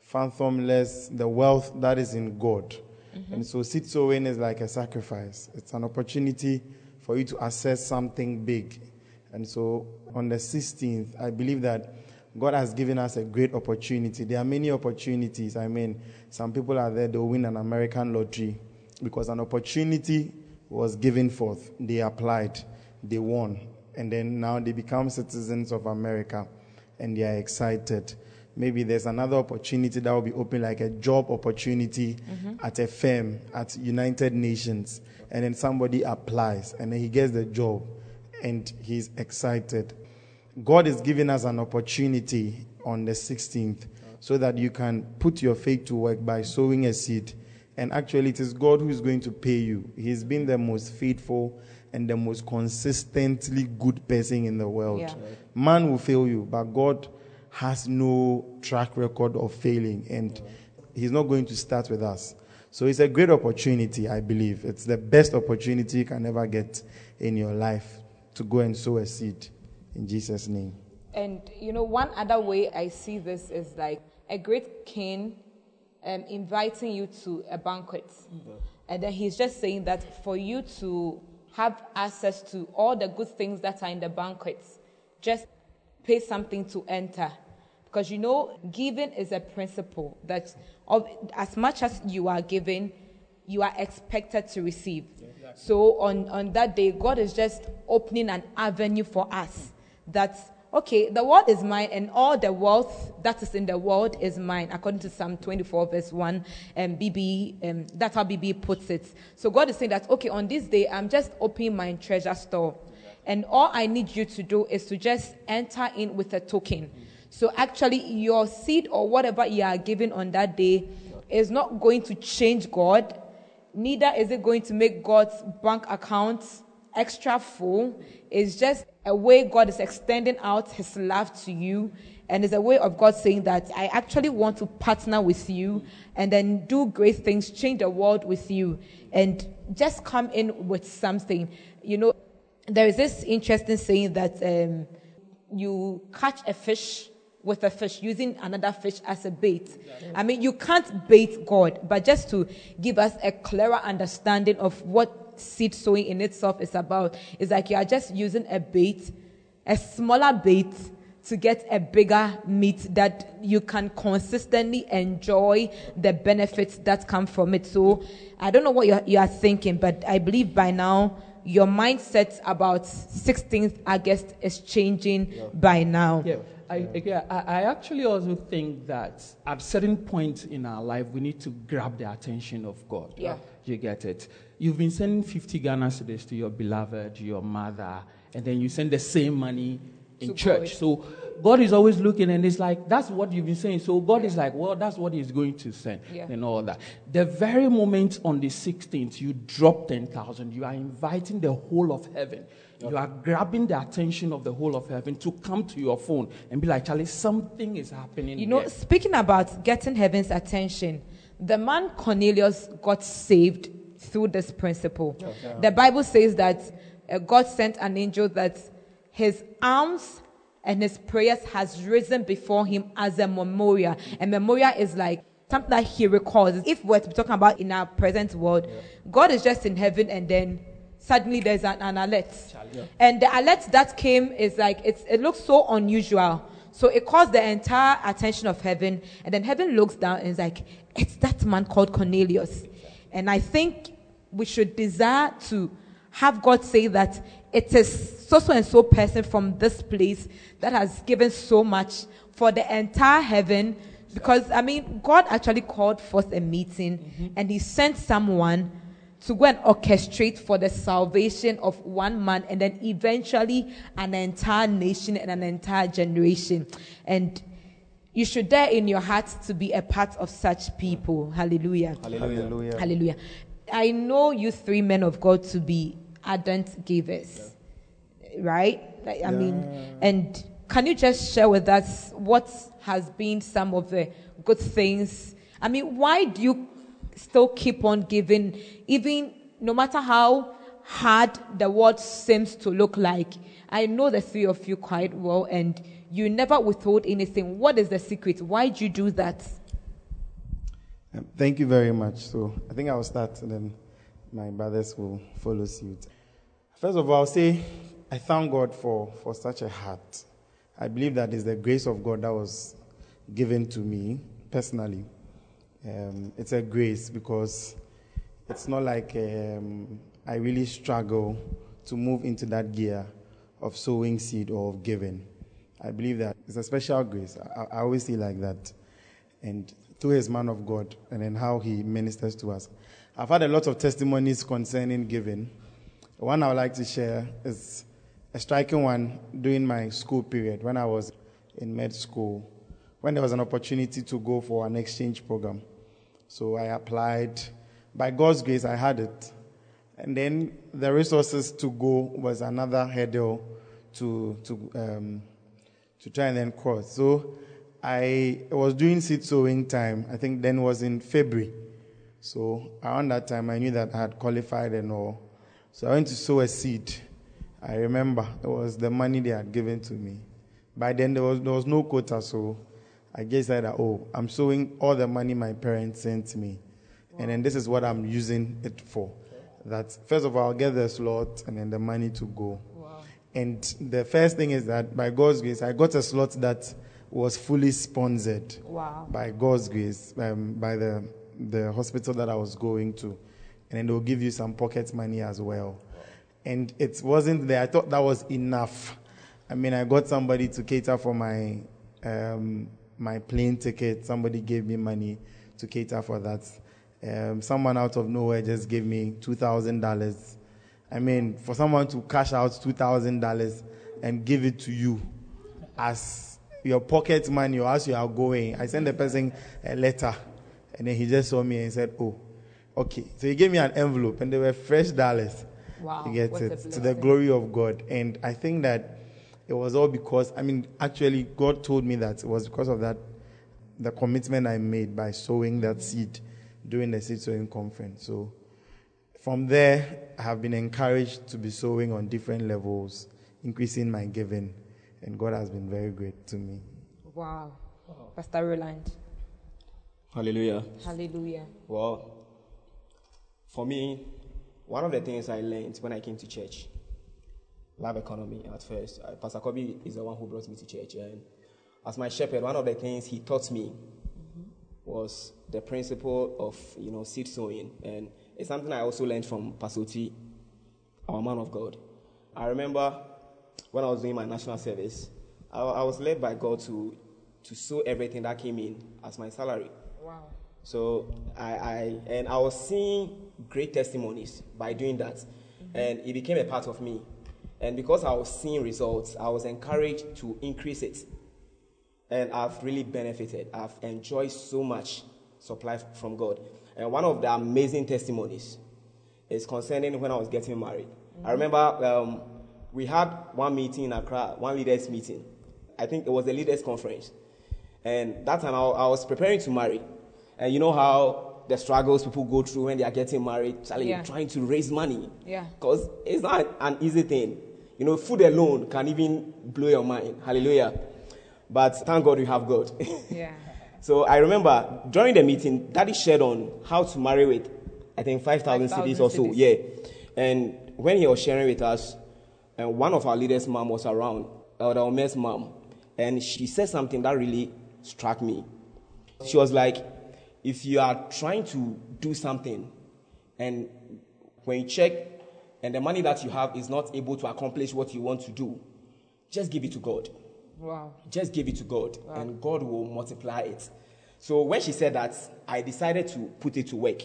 fathomless, the wealth that is in God. Mm-hmm. And so seed sowing is like a sacrifice. It's an opportunity for you to assess something big. And so on the 16th, I believe that God has given us a great opportunity. There are many opportunities. Some people are there, they win an American lottery because an opportunity was given forth. They applied, they won, and then now they become citizens of America and they are excited. Maybe there's another opportunity that will be open, like a job opportunity at a firm, at United Nations, and then somebody applies and then he gets the job. And he's excited. God is giving us an opportunity on the 16th so that you can put your faith to work by sowing a seed. And actually, it is God who is going to pay you. He's been the most faithful and the most consistently good person in the world. Yeah. Man will fail you, but God has no track record of failing. And he's not going to start with us. So it's a great opportunity, I believe. It's the best opportunity you can ever get in your life, to go and sow a seed in Jesus' name. And, one other way I see this is like a great king inviting you to a banquet. Mm-hmm. And then he's just saying that for you to have access to all the good things that are in the banquets, just pay something to enter. Because, giving is a principle that as much as you are giving, you are expected to receive. Exactly. So on that day, God is just opening an avenue for us. That's, the world is mine and all the wealth that is in the world is mine, according to Psalm 24, verse 1, that's how BB puts it. So God is saying that, on this day, I'm just opening my treasure store. And all I need you to do is to just enter in with a token. Mm-hmm. So actually, your seed or whatever you are giving on that day is not going to change God. Neither is it going to make God's bank account extra full. It's just a way God is extending out his love to you. And it's a way of God saying that I actually want to partner with you and then do great things, change the world with you, and just come in with something. There is this interesting saying that you catch a fish with a fish, using another fish as a bait. You can't bait God, but just to give us a clearer understanding of what seed sowing in itself is about, it's like you are just using a bait, a smaller bait, to get a bigger meat that you can consistently enjoy the benefits that come from it. So I don't know what you are thinking, but I believe by now your mindset about 16th August is changing by now. Yeah. I actually also think that at certain points in our life, we need to grab the attention of God. Yeah. You get it? You've been sending 50 Ghana cedis to your beloved, your mother, and then you send the same money in church. So God is always looking, and it's like, that's what you've been saying. So God is like, well, that's what he's going to send and all that. The very moment on the 16th, you drop 10,000, you are inviting the whole of heaven. You are grabbing the attention of the whole of heaven to come to your phone and be like, Charlie, something is happening. You know, speaking about getting heaven's attention, the man Cornelius got saved through this principle. Okay. The Bible says that God sent an angel that his alms and his prayers has risen before him as a memorial. And memorial is like something that he recalls. If we're to be talking about in our present world, God is just in heaven and then suddenly there's an alert. And the alert that came is like, it looks so unusual. So it calls the entire attention of heaven. And then heaven looks down and is like, it's that man called Cornelius. And I think we should desire to have God say that it is so-and-so person from this place that has given so much for the entire heaven. Because, I mean, God actually called forth a meeting and he sent someone to go and orchestrate for the salvation of one man and then eventually an entire nation and an entire generation. And you should dare in your heart to be a part of such people. Hallelujah. Hallelujah. Hallelujah. Hallelujah. I know you three men of God to be ardent givers, right? I mean, and can you just share with us what has been some of the good things? I mean, why do you still keep on giving, even no matter how hard the world seems to look like? I know the three of you quite well, and you never withhold anything. What is the secret? Why do you do that? Thank you very much. So I think I will start, and then my brothers will follow suit. First of all, I'll say I thank God for such a heart. I believe that is the grace of God that was given to me personally. It's a grace because it's not like I really struggle to move into that gear of sowing seed or of giving. I believe that it's a special grace. I always see like that. And through his man of God and then how he ministers to us. I've had a lot of testimonies concerning giving. One I would like to share is a striking one during my school period when I was in med school, when there was an opportunity to go for an exchange program. So I applied. By God's grace, I had it. And then the resources to go was another hurdle to try and then cross. So I was doing seed sowing time. I think then was in February. So around that time, I knew that I had qualified and all. So I went to sow a seed. I remember it was the money they had given to me. By then, there was no quota, so I just said, I'm sowing all the money my parents sent me. Wow. And then this is what I'm using it for. Okay. That first of all, I'll get the slot and then the money to go. Wow. And the first thing is that by God's grace, I got a slot that was fully sponsored. Wow. By God's grace, by the hospital that I was going to. And then they'll give you some pocket money as well. Wow. And it wasn't there. I thought that was enough. I mean, I got somebody to cater for my my plane ticket. Somebody gave me money to cater for that. Someone out of nowhere just gave me $2,000. I mean, for someone to cash out $2,000 and give it to you as your pocket money or as you are going, I sent the person a letter, and then he just saw me and said, okay. So he gave me an envelope, and they were fresh dollars. Wow, you get it, to the glory of God. And I think that it was all because, I mean, actually, God told me that it was because of that, the commitment I made by sowing that seed during the seed sowing conference. So from there, I have been encouraged to be sowing on different levels, increasing my giving, and God has been very great to me. Wow. Pastor Roland. Hallelujah. Hallelujah. Well, for me, one of the things I learned when I came to church, Love Economy at first. Pastor Kobe is the one who brought me to church. And as my shepherd, one of the things he taught me was the principle of, seed sowing. And it's something I also learned from Pastor T, our man of God. I remember when I was doing my national service, I was led by God to sow everything that came in as my salary. Wow. So I was seeing great testimonies by doing that. Mm-hmm. And it became a part of me. And because I was seeing results, I was encouraged to increase it. And I've really benefited. I've enjoyed so much supply from God. And one of the amazing testimonies is concerning when I was getting married. Mm-hmm. I remember we had one meeting in Accra, one leaders meeting. I think it was a leaders conference. And that time I was preparing to marry. And you know how the struggles people go through when they are getting married, trying to raise money. Yeah. Because it's not an easy thing. You know, food alone can even blow your mind. Hallelujah. But thank God we have God. Yeah. So I remember during the meeting, Daddy shared on how to marry with, I think, 5,000 cedis or so. Yeah. And when he was sharing with us, one of our leaders' mom was around, Elder Omer's mom. And she said something that really struck me. She was like, if you are trying to do something and when you check and the money that you have is not able to accomplish what you want to do, just give it to God. Wow. Just give it to God. Wow. And God will multiply it. So when she said that, I decided to put it to work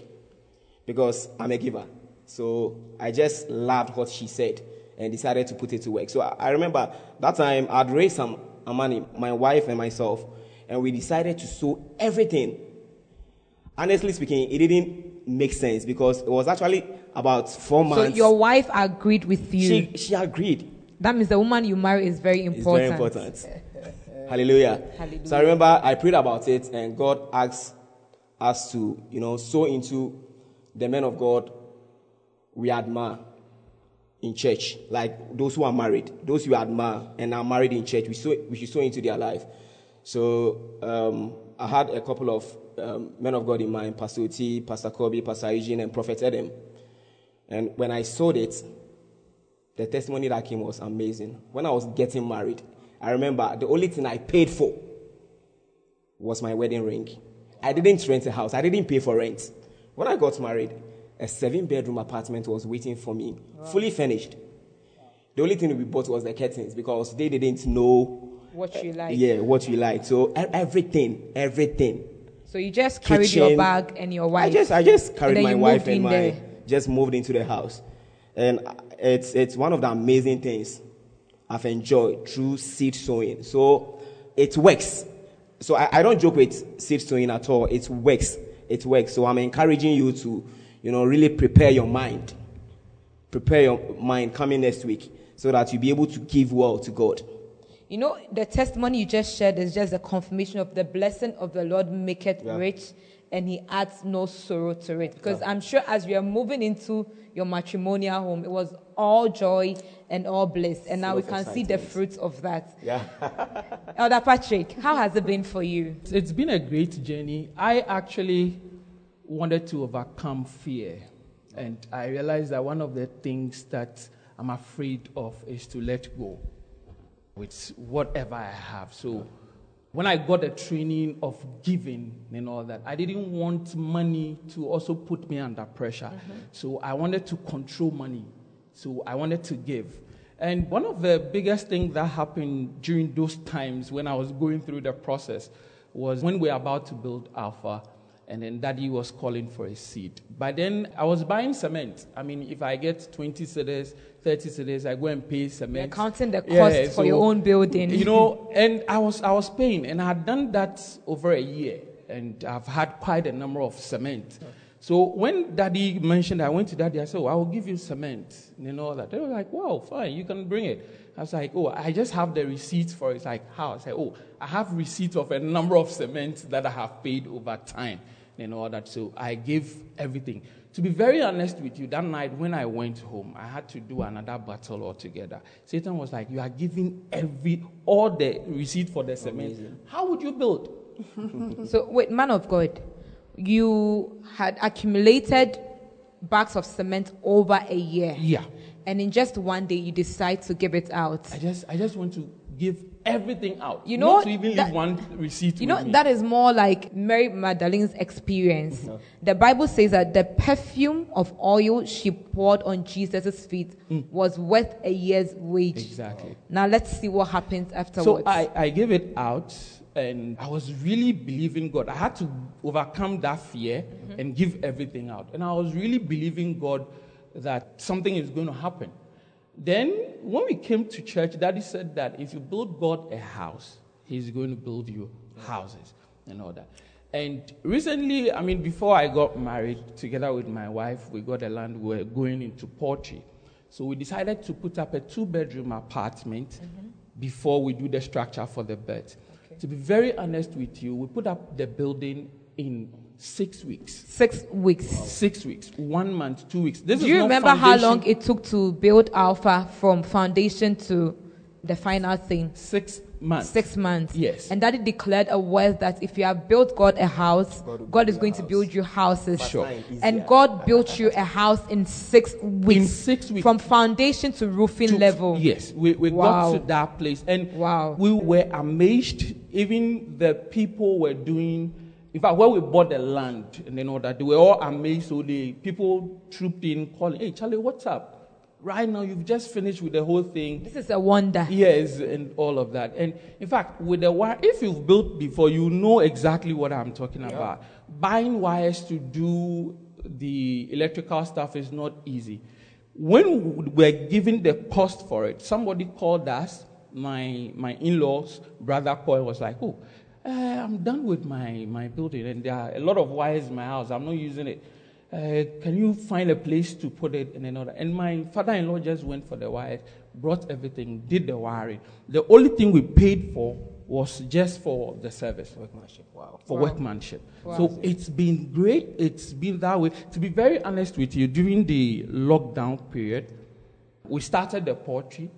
because I'm a giver. So I just loved what she said and decided to put it to work. So I remember that time I'd raised some money, my wife and myself, and we decided to sow everything. Honestly speaking, it didn't make sense because it was actually about 4 months. So your wife agreed with you? She agreed. That means the woman you marry is very important. It's very important. Hallelujah. Hallelujah. So I remember I prayed about it and God asked us to, sow into the men of God we admire in church. Like those who are married, those you admire and are married in church, we should sow into their life. So I had a couple of men of God in mind, Pastor T, Pastor Kobe, Pastor Eugene, and Prophet Adam. And when I sowed it, the testimony that came was amazing. When I was getting married, I remember the only thing I paid for was my wedding ring. I didn't rent a house. I didn't pay for rent. When I got married, a 7-bedroom apartment was waiting for me, fully furnished. The only thing we bought was the curtains because they didn't know what you like. Yeah, what you like. So everything. So you just carried your bag and your wife. I just carried my wife and just moved into the house. And it's one of the amazing things I've enjoyed through seed sowing. So it works. So I don't joke with seed sowing at all. It works. So I'm encouraging you to, really prepare your mind. Prepare your mind coming next week so that you'll be able to give well to God. The testimony you just shared is just a confirmation of the blessing of the Lord maketh rich, and he adds no sorrow to it. Because I'm sure as we are moving into your matrimonial home, it was all joy and all bliss. And now we can see the fruits of that. Yeah. Elder Patrick, how has it been for you? It's been a great journey. I actually wanted to overcome fear. And I realized that one of the things that I'm afraid of is to let go with whatever I have. So when I got the training of giving and all that, I didn't want money to also put me under pressure. Mm-hmm. So I wanted to control money. So I wanted to give. And one of the biggest things that happened during those times when I was going through the process was when we were about to build Alpha, and then Daddy was calling for a seed. But then I was buying cement. I mean, if I get 20 cedis, 30 cedis, I go and pay cement. You're counting the cost for your own building. And I was paying. And I had done that over a year. And I've had quite a number of cement. Okay. So when Daddy mentioned, I went to Daddy, I said, I will give you cement. And all that. They were like, wow, fine, you can bring it. I was like, I just have the receipts for it. It's like, how? I said, I have receipts of a number of cements that I have paid over time and all that. So I gave everything. To be very honest with you, that night when I went home, I had to do another battle altogether. Satan was like, you are giving all the receipt for the cement. Amazing. How would you build? So wait, man of God, you had accumulated bags of cement over a year. Yeah. And in just one day, you decide to give it out. I just want to give everything out. You know, not to even leave one receipt. You know, with me. That is more like Mary Magdalene's experience. Mm-hmm. The Bible says that the perfume of oil she poured on Jesus' feet was worth a year's wage. Exactly. Now let's see what happens afterwards. So I gave it out, and I was really believing God. I had to overcome that fear and give everything out. And I was really believing God that something is going to happen. Then, when we came to church, Daddy said that if you build God a house, he's going to build you houses and all that. And recently, I mean, before I got married, together with my wife, we got a land. We were going into pottery. So we decided to put up a 2-bedroom apartment before we do the structure for the bed. Okay. To be very honest with you, we put up the building in 6 weeks. 6 weeks. 6 weeks. 1 month, 2 weeks. This Do you remember how long it took to build Alpha from foundation to the final thing? 6 months. 6 months. Yes. And Daddy declared a word that if you have built God a house, God is going to build you houses. Sure. And God built you a house in 6 weeks. In 6 weeks. From foundation to roofing level. Yes. We got to that place. And we were amazed. Even the people were doing... In fact, when we bought the land and then all that, they were all amazed. So people trooped in, calling, "Hey, Charlie, what's up? Right now, you've just finished with the whole thing. This is a wonder." Yes, and all of that. And in fact, with the wire, if you've built before, you know exactly what I'm talking about. Buying wires to do the electrical stuff is not easy. When we were given the cost for it, somebody called us. My in-laws' brother called, was like, "Oh, I'm done with my building, and there are a lot of wires in my house. I'm not using it. Can you find a place to put it?" And another. And my father-in-law just went for the wires, brought everything, did the wiring. The only thing we paid for was just for the service. Workmanship. Wow. For workmanship. Wow. So it's been great. It's been that way. To be very honest with you, during the lockdown period, we started the pottery.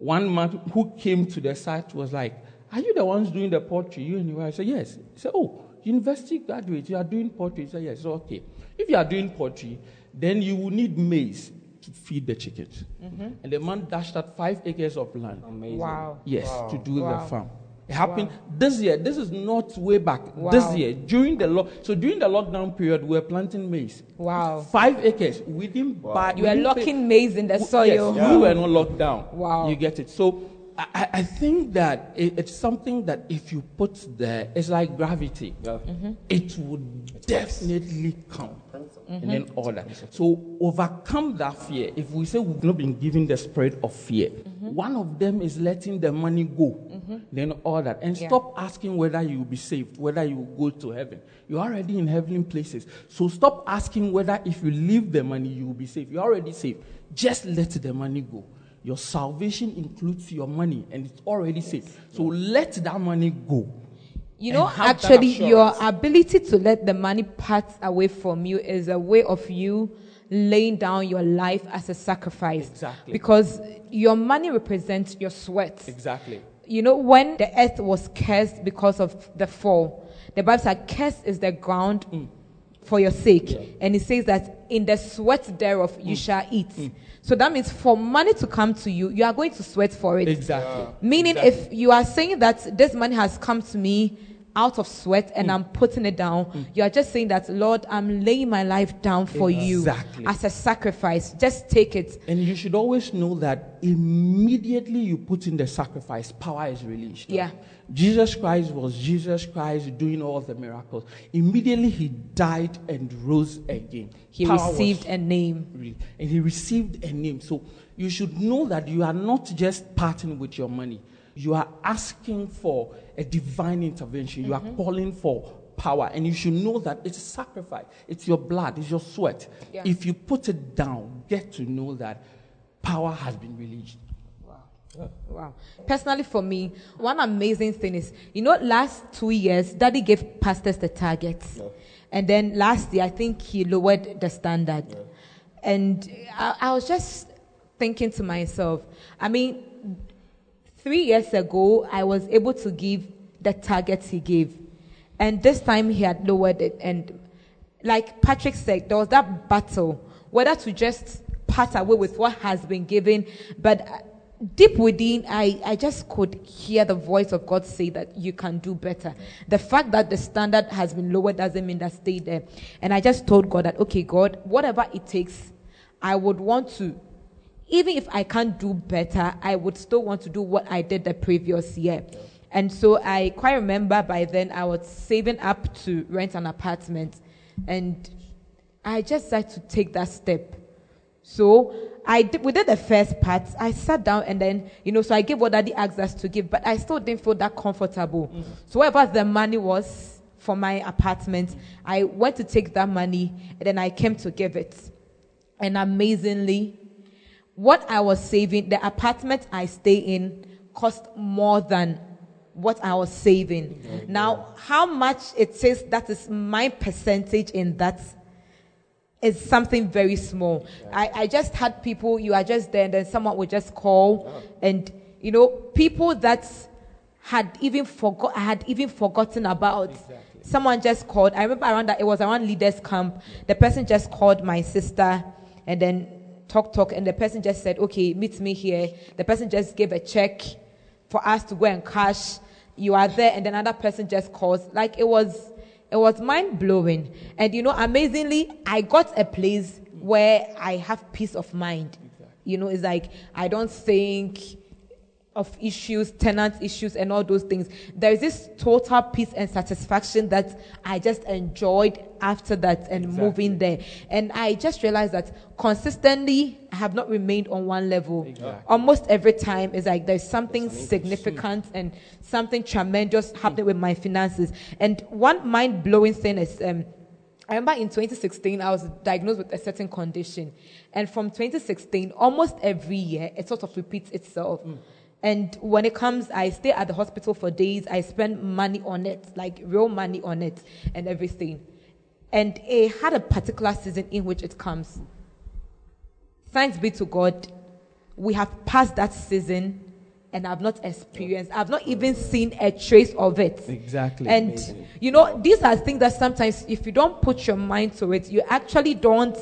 One man who came to the site was like, "Are you the ones doing the pottery, you and your wife?" I said, "Yes." He said, "Oh, university graduates, you are doing pottery?" I said, "Yes." So, "Okay, if you are doing pottery, then you will need maize to feed the chickens." Mm-hmm. And the man dashed out 5 acres of land. Amazing. Wow. Yes, wow. To do the farm. It happened this year. This is not way back. Wow. This year, during the during the lockdown period, we were planting maize. Wow. 5 acres. We didn't buy. You were locking maize in the soil. Yes, we were not locked down. Wow. You get it. So I think that it's something that if you put there, it's like gravity. Yeah. Mm-hmm. It would definitely come. Mm-hmm. And then all that. So overcome that fear. If we say we've not been given the spirit of fear, one of them is letting the money go. Mm-hmm. Then all that. And stop asking whether you will be saved, whether you will go to heaven. You're already in heavenly places. So stop asking whether if you leave the money, you will be saved. You're already saved. Just let the money go. Your salvation includes your money, and it's already safe. So let that money go. You know, actually, your ability to let the money pass away from you is a way of you laying down your life as a sacrifice. Exactly. Because your money represents your sweat. Exactly. You know, when the earth was cursed because of the fall, the Bible said, "Cursed is the ground for your sake." Yeah. And it says that in the sweat thereof you shall eat. So that means for money to come to you, you are going to sweat for it. Exactly. Yeah. Meaning if you are saying that this money has come to me out of sweat and I'm putting it down, you are just saying that, "Lord, I'm laying my life down for you as a sacrifice. Just take it." And you should always know that immediately you put in the sacrifice, power is released. Yeah. Jesus Christ was Jesus Christ doing all the miracles. Immediately he died and rose again. He received a name. And he received a name. So you should know that you are not just parting with your money. You are asking for a divine intervention. You are calling for power. And you should know that it's a sacrifice. It's your blood. It's your sweat. Yeah. If you put it down, get to know that power has been released. Wow. Personally, for me, one amazing thing is, you know, last 2 years, Daddy gave pastors the targets. Yeah. And then last year, I think he lowered the standard. Yeah. And I was just thinking to myself, I mean, 3 years ago, I was able to give the targets he gave. And this time, he had lowered it. And like Patrick said, there was that battle, whether to just part away with what has been given, but deep within, I just could hear the voice of God say that you can do better. The fact that the standard has been lowered doesn't mean that stay there. And I just told God that, okay, God, whatever it takes, I would want to, even if I can't do better, I would still want to do what I did the previous year. Yeah. And so I quite remember by then I was saving up to rent an apartment, and I just had to take that step. So we did the first part. I sat down, and then, so I gave what Daddy asked us to give, but I still didn't feel that comfortable. Mm-hmm. So whatever the money was for my apartment, I went to take that money, and then I came to give it. And amazingly, what I was saving, the apartment I stay in, cost more than what I was saving. Okay. Now, how much it says that is my percentage in that is something very small. Okay. I just had people, you are just there, and then someone would just call. Oh. And, people that I had even forgotten about. Exactly. Someone just called. I remember it was around Leaders Camp. The person just called my sister, and then talk, and the person just said, okay, meet me here. The person just gave a check for us to go and cash. You are there, and then another person just calls. Like, it was mind-blowing. And, amazingly, I got a place where I have peace of mind. Exactly. It's like, I don't think of issues, tenant issues, and all those things. There is this total peace and satisfaction that I just enjoyed after that, and exactly. Moving there. And I just realized that consistently I have not remained on one level. Exactly. Almost every time it's like there's something significant and something tremendous happening with my finances. And one mind-blowing thing is, I remember in 2016, I was diagnosed with a certain condition. And from 2016, almost every year, it sort of repeats itself. Mm. And when it comes, I stay at the hospital for days. I spend money on it, like real money on it and everything. And it had a particular season in which it comes. Thanks be to God, we have passed that season, and I've not even seen a trace of it. Exactly. And, amazing. These are things that sometimes if you don't put your mind to it, you actually don't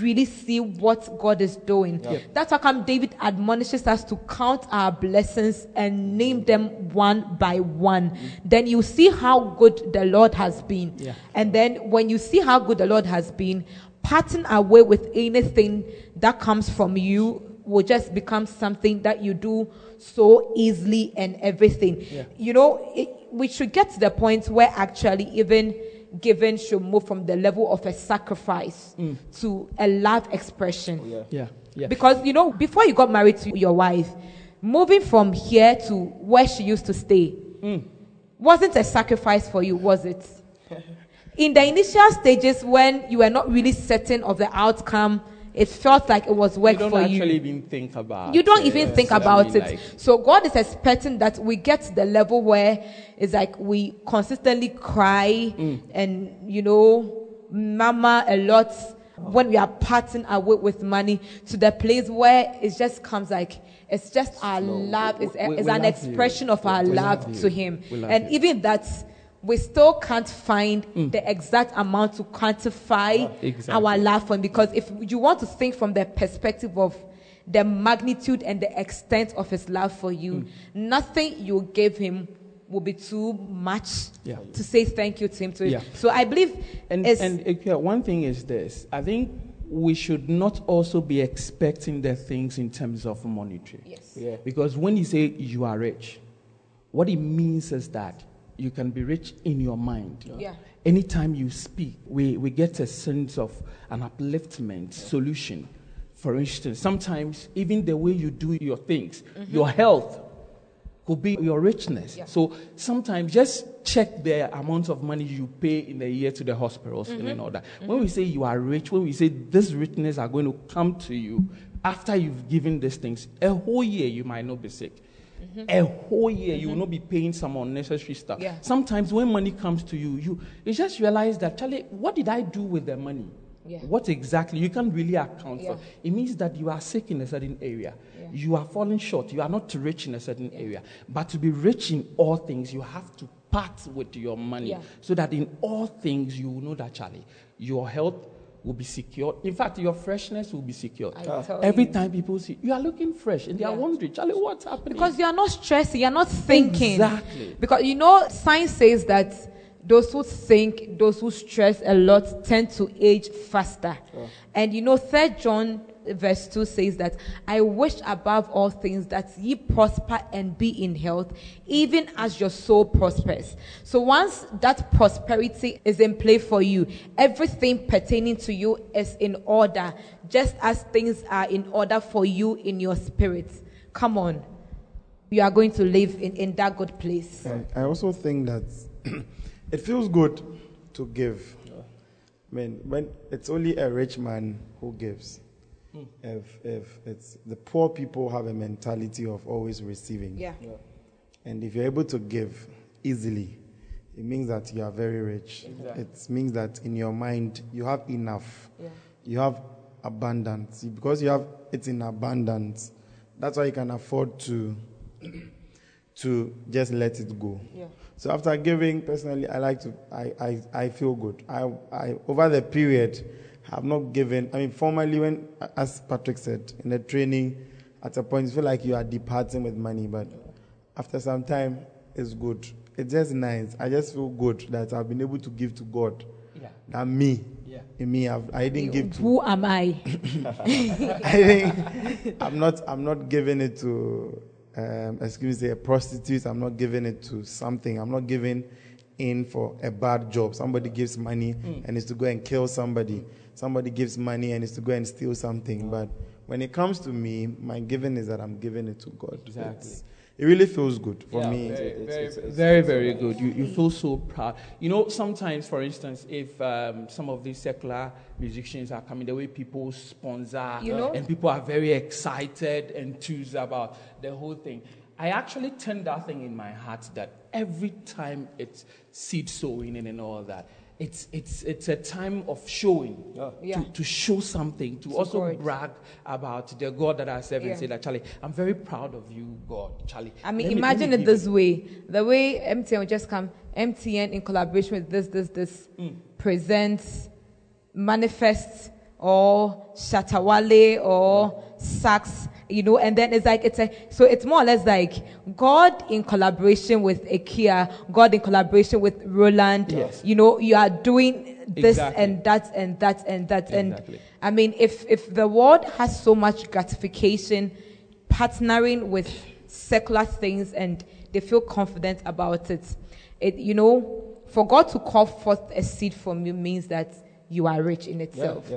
really see what God is doing. Yep. That's how come David admonishes us to count our blessings and name them one by one. Mm-hmm. Then you see how good the Lord has been. Yeah. And then when you see how good the Lord has been, parting away with anything that comes from you will just become something that you do so easily and everything. Yeah. We should get to the point where actually even giving should move from the level of a sacrifice to a love expression. Oh, yeah. Because, before you got married to your wife, moving from here to where she used to stay wasn't a sacrifice for you, was it? In the initial stages when you were not really certain of the outcome, it felt like it was work for you. You don't even think about it. So God is expecting that we get to the level where it's like we consistently cry and, mama a lot when we are parting away with money, to the place where it just comes like it's just our love. It's an expression of our love to Him. And even that's, we still can't find the exact amount to quantify our love for Him. Because if you want to think from the perspective of the magnitude and the extent of His love for you, nothing you gave Him will be too much to say thank you to Him. So I believe... And one thing is this. I think we should not also be expecting the things in terms of monetary. Yes. Yeah. Because when you say you are rich, what it means is that you can be rich in your mind. Yeah. Anytime you speak, we get a sense of an upliftment solution. For instance, sometimes even the way you do your things, your health could be your richness. Yeah. So sometimes just check the amount of money you pay in a year to the hospitals and all that. When we say you are rich, when we say this richness are going to come to you after you've given these things, a whole year you might not be sick. A whole year you will not be paying some unnecessary stuff. Yeah. Sometimes when money comes to you, you just realize that, Charlie, what did I do with the money? Yeah. What exactly? You can't really account for. It means that you are sick in a certain area. Yeah. You are falling short. You are not rich in a certain area. But to be rich in all things, you have to part with your money so that in all things you will know that, Charlie, your health will be secure. In fact, your freshness will be secured. Every time people see you are looking fresh, and they are wondering, Charlie, what's happening? Because you are not stressing, you are not thinking. Exactly. Because you know, science says that those who think, those who stress a lot, tend to age faster. And you know, 3 John verse 2 says that I wish above all things that ye prosper and be in health, even as your soul prospers. So once that prosperity is in play for you, everything pertaining to you is in order, just as things are in order for you in your spirit. Come on. You are going to live in that good place. I also think that it feels good to give. I mean, when it's only a rich man who gives. If it's the poor people have a mentality of always receiving. And if you're able to give easily, it means that you are very rich. It means that in your mind you have enough. You have abundance. Because you have it's in abundance. That's why you can afford to just let it go. So after giving, personally I like to I feel good. I over the period have not given. I mean, formerly, when, as Patrick said, in the training, at a point, you feel like you are departing with money, but after some time, it's good. It's just nice. I just feel good that I've been able to give to God. That me. In me, I didn't give to. Who am I? I think I'm not giving it to, a prostitute. I'm not giving it to something. I'm not giving in for a bad job. Somebody gives money and it's to go and kill somebody. Somebody gives money and it's to go and steal something. But when it comes to me, my giving is that I'm giving it to God. Exactly. It really feels good for me. Very, very good. You feel so proud. You know, sometimes, for instance, if some of these secular musicians are coming, the way people sponsor, and people are very excited and enthused about the whole thing. I actually turned that thing in my heart that every time it's seed sowing and all that, it's a time of showing, to show something, to also brag about the God that I serve and say that, Charlie, I'm very proud of you, God, Charlie. I mean, imagine it this way. The way MTN will just come, MTN in collaboration with this, presents, manifests, or Shatawale, or Saks, and then it's like, so it's more or less like God in collaboration with Kia, God in collaboration with Roland, you are doing this and that. Exactly. And I mean, if the world has so much gratification, partnering with secular things and they feel confident about it, for God to call forth a seed from you means that you are rich in itself.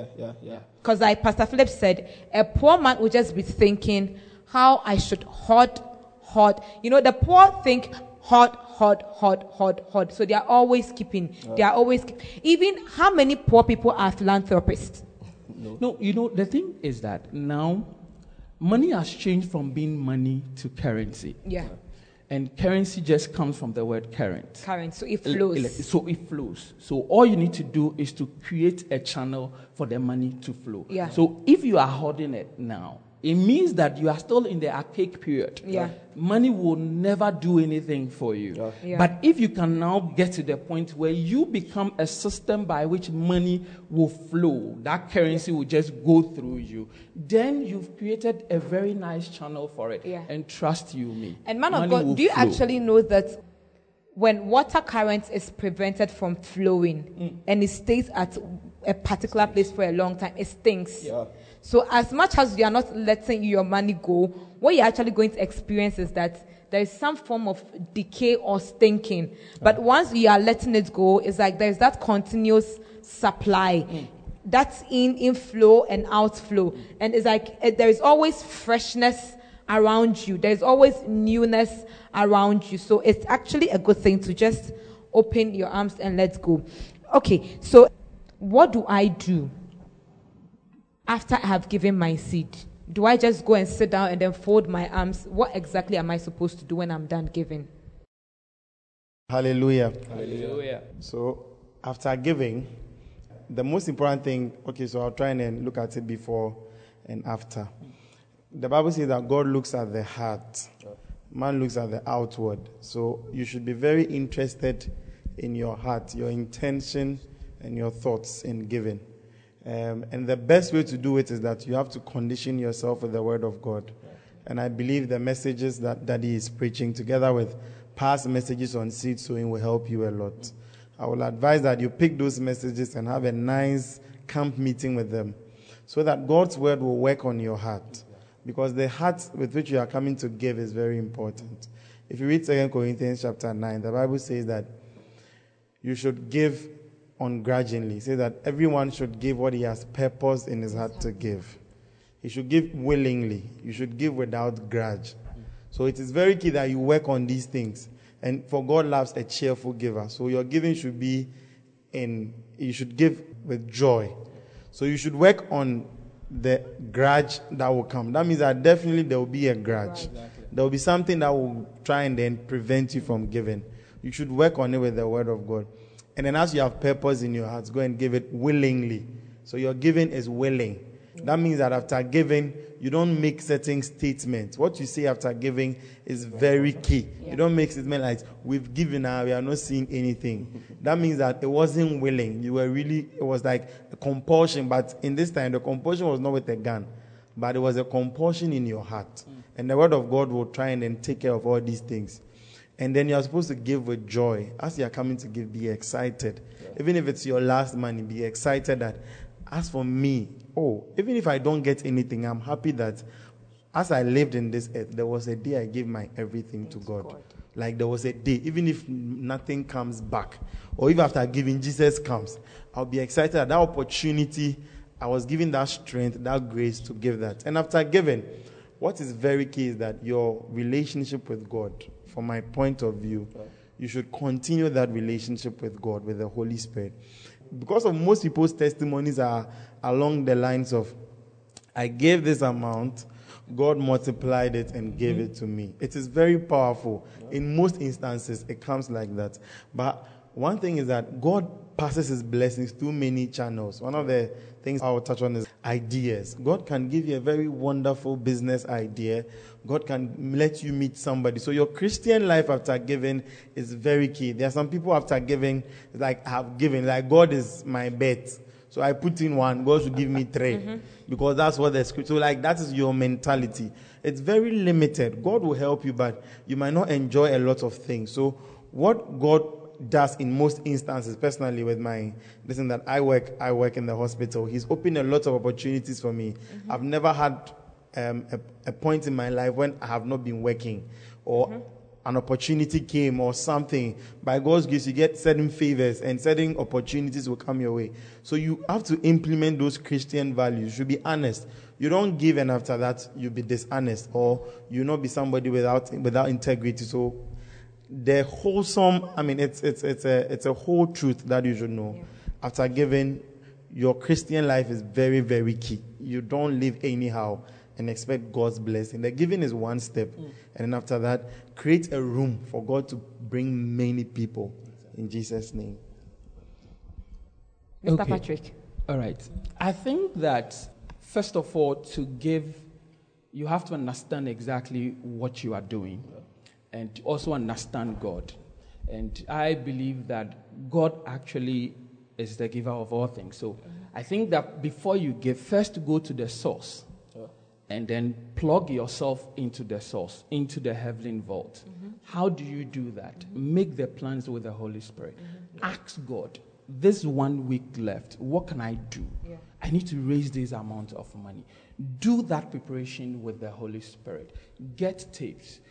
Because like Pastor Philip said, a poor man would just be thinking how I should hoard. The poor think hoard. So they are always keeping. They are always even how many poor people are philanthropists? No, the thing is that now money has changed from being money to currency. And currency just comes from the word current. So it flows. So all you need to do is to create a channel for the money to flow. So if you are hoarding it now, it means that you are still in the archaic period. Money will never do anything for you. But if you can now get to the point where you become a system by which money will flow, that currency will just go through you, then you've created a very nice channel for it. And trust you me. And man of God, do you actually know that when water current is prevented from flowing and it stays at a particular place for a long time, it stinks. So as much as you are not letting your money go, what you're actually going to experience is that there is some form of decay or stinking. But once you are letting it go, it's like there's that continuous supply. That's inflow and outflow. And it's like there is always freshness around you. There's always newness around you. So it's actually a good thing to just open your arms and let go. Okay, so what do I do? After I have given my seed, do I just go and sit down and then fold my arms? What exactly am I supposed to do when I'm done giving? Hallelujah. So after giving, the most important thing, so I'll try and look at it before and after. The Bible says that God looks at the heart. Man looks at the outward. So you should be very interested in your heart, your intention and your thoughts in giving. And the best way to do it is that you have to condition yourself with the Word of God. And I believe the messages that Daddy is preaching, together with past messages on seed sowing, will help you a lot. I will advise that you pick those messages and have a nice camp meeting with them, so that God's Word will work on your heart. Because the heart with which you are coming to give is very important. If you read 2 Corinthians chapter 9, the Bible says that you should give ungrudgingly. It says that everyone should give what he has purposed in his heart to give. He should give willingly. You should give without grudge. So it is very key that you work on these things. And for God loves a cheerful giver. So your giving should be you should give with joy. So you should work on the grudge that will come. That means that definitely there will be a grudge. Exactly. There will be something that will try and then prevent you from giving. You should work on it with the Word of God. And then as you have purpose in your heart, go and give it willingly. So your giving is willing. That means that after giving, you don't make certain statements. What you say after giving is very key. Yeah. You don't make statements like, we've given now, we are not seeing anything. That means that it wasn't willing. It was like a compulsion. But in this time, the compulsion was not with a gun, but it was a compulsion in your heart. And the Word of God will try and then take care of all these things. And then you're supposed to give with joy. As you're coming to give, be excited. Yeah. Even if it's your last money, be excited that, as for me, even if I don't get anything, I'm happy that as I lived in this earth, there was a day I gave my everything to God. Like there was a day, even if nothing comes back, or if after giving Jesus comes, I'll be excited at that opportunity. I was given that strength, that grace to give that. And after giving, what is very key is that your relationship with God, from my point of view, you should continue that relationship with God, with the Holy Spirit. Because of most people's testimonies are along the lines of, I gave this amount, God multiplied it and gave it to me. It is very powerful. Yeah. In most instances, it comes like that. But one thing is that God passes his blessings through many channels. One of the things I will touch on is ideas. God can give you a very wonderful business idea. God can let you meet somebody. So your Christian life after giving is very key. There are some people after giving, like, have given, like, God is my bet. So I put in one, God should give me three. Because that's what the scripture, that is your mentality. It's very limited. God will help you, but you might not enjoy a lot of things. So what God does in most instances, personally with my, that I work in the hospital. He's opened a lot of opportunities for me. I've never had a point in my life when I have not been working, or an opportunity came or something. By God's grace, you get certain favors and certain opportunities will come your way. So you have to implement those Christian values. You should be honest. You don't give and after that you'll be dishonest, or you'll not be somebody without integrity. So the wholesome, it's a whole truth that you should know. Yeah. After giving, your Christian life is very, very key. You don't live anyhow and expect God's blessing. The giving is one step. And then after that, create a room for God to bring many people. In Jesus' name. Mr. Okay. Patrick. All right. I think that, first of all, to give, you have to understand exactly what you are doing. And also understand God. And I believe that God actually is the giver of all things. So I think that before you give, first go to the source and then plug yourself into the source, into the heavenly vault. How do you do that? Make the plans with the Holy Spirit. Ask God, this 1 week left, what can I do? I need to raise this amount of money. Do that preparation with the Holy Spirit. Get tapes.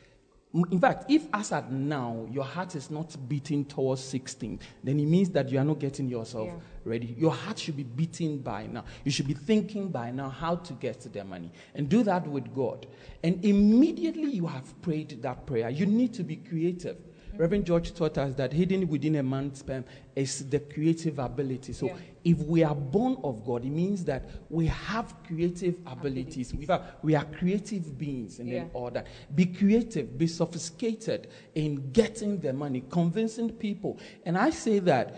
In fact, if as at now your heart is not beating towards 16, then it means that you are not getting yourself ready. Your heart should be beating by now. You should be thinking by now how to get the money. And do that with God. And immediately you have prayed that prayer. You need to be creative. Reverend George taught us that hidden within a man's sperm is the creative ability. So if we are born of God, it means that we have creative abilities. We are creative beings and then all that. Be creative, be sophisticated in getting the money, convincing people. And I say that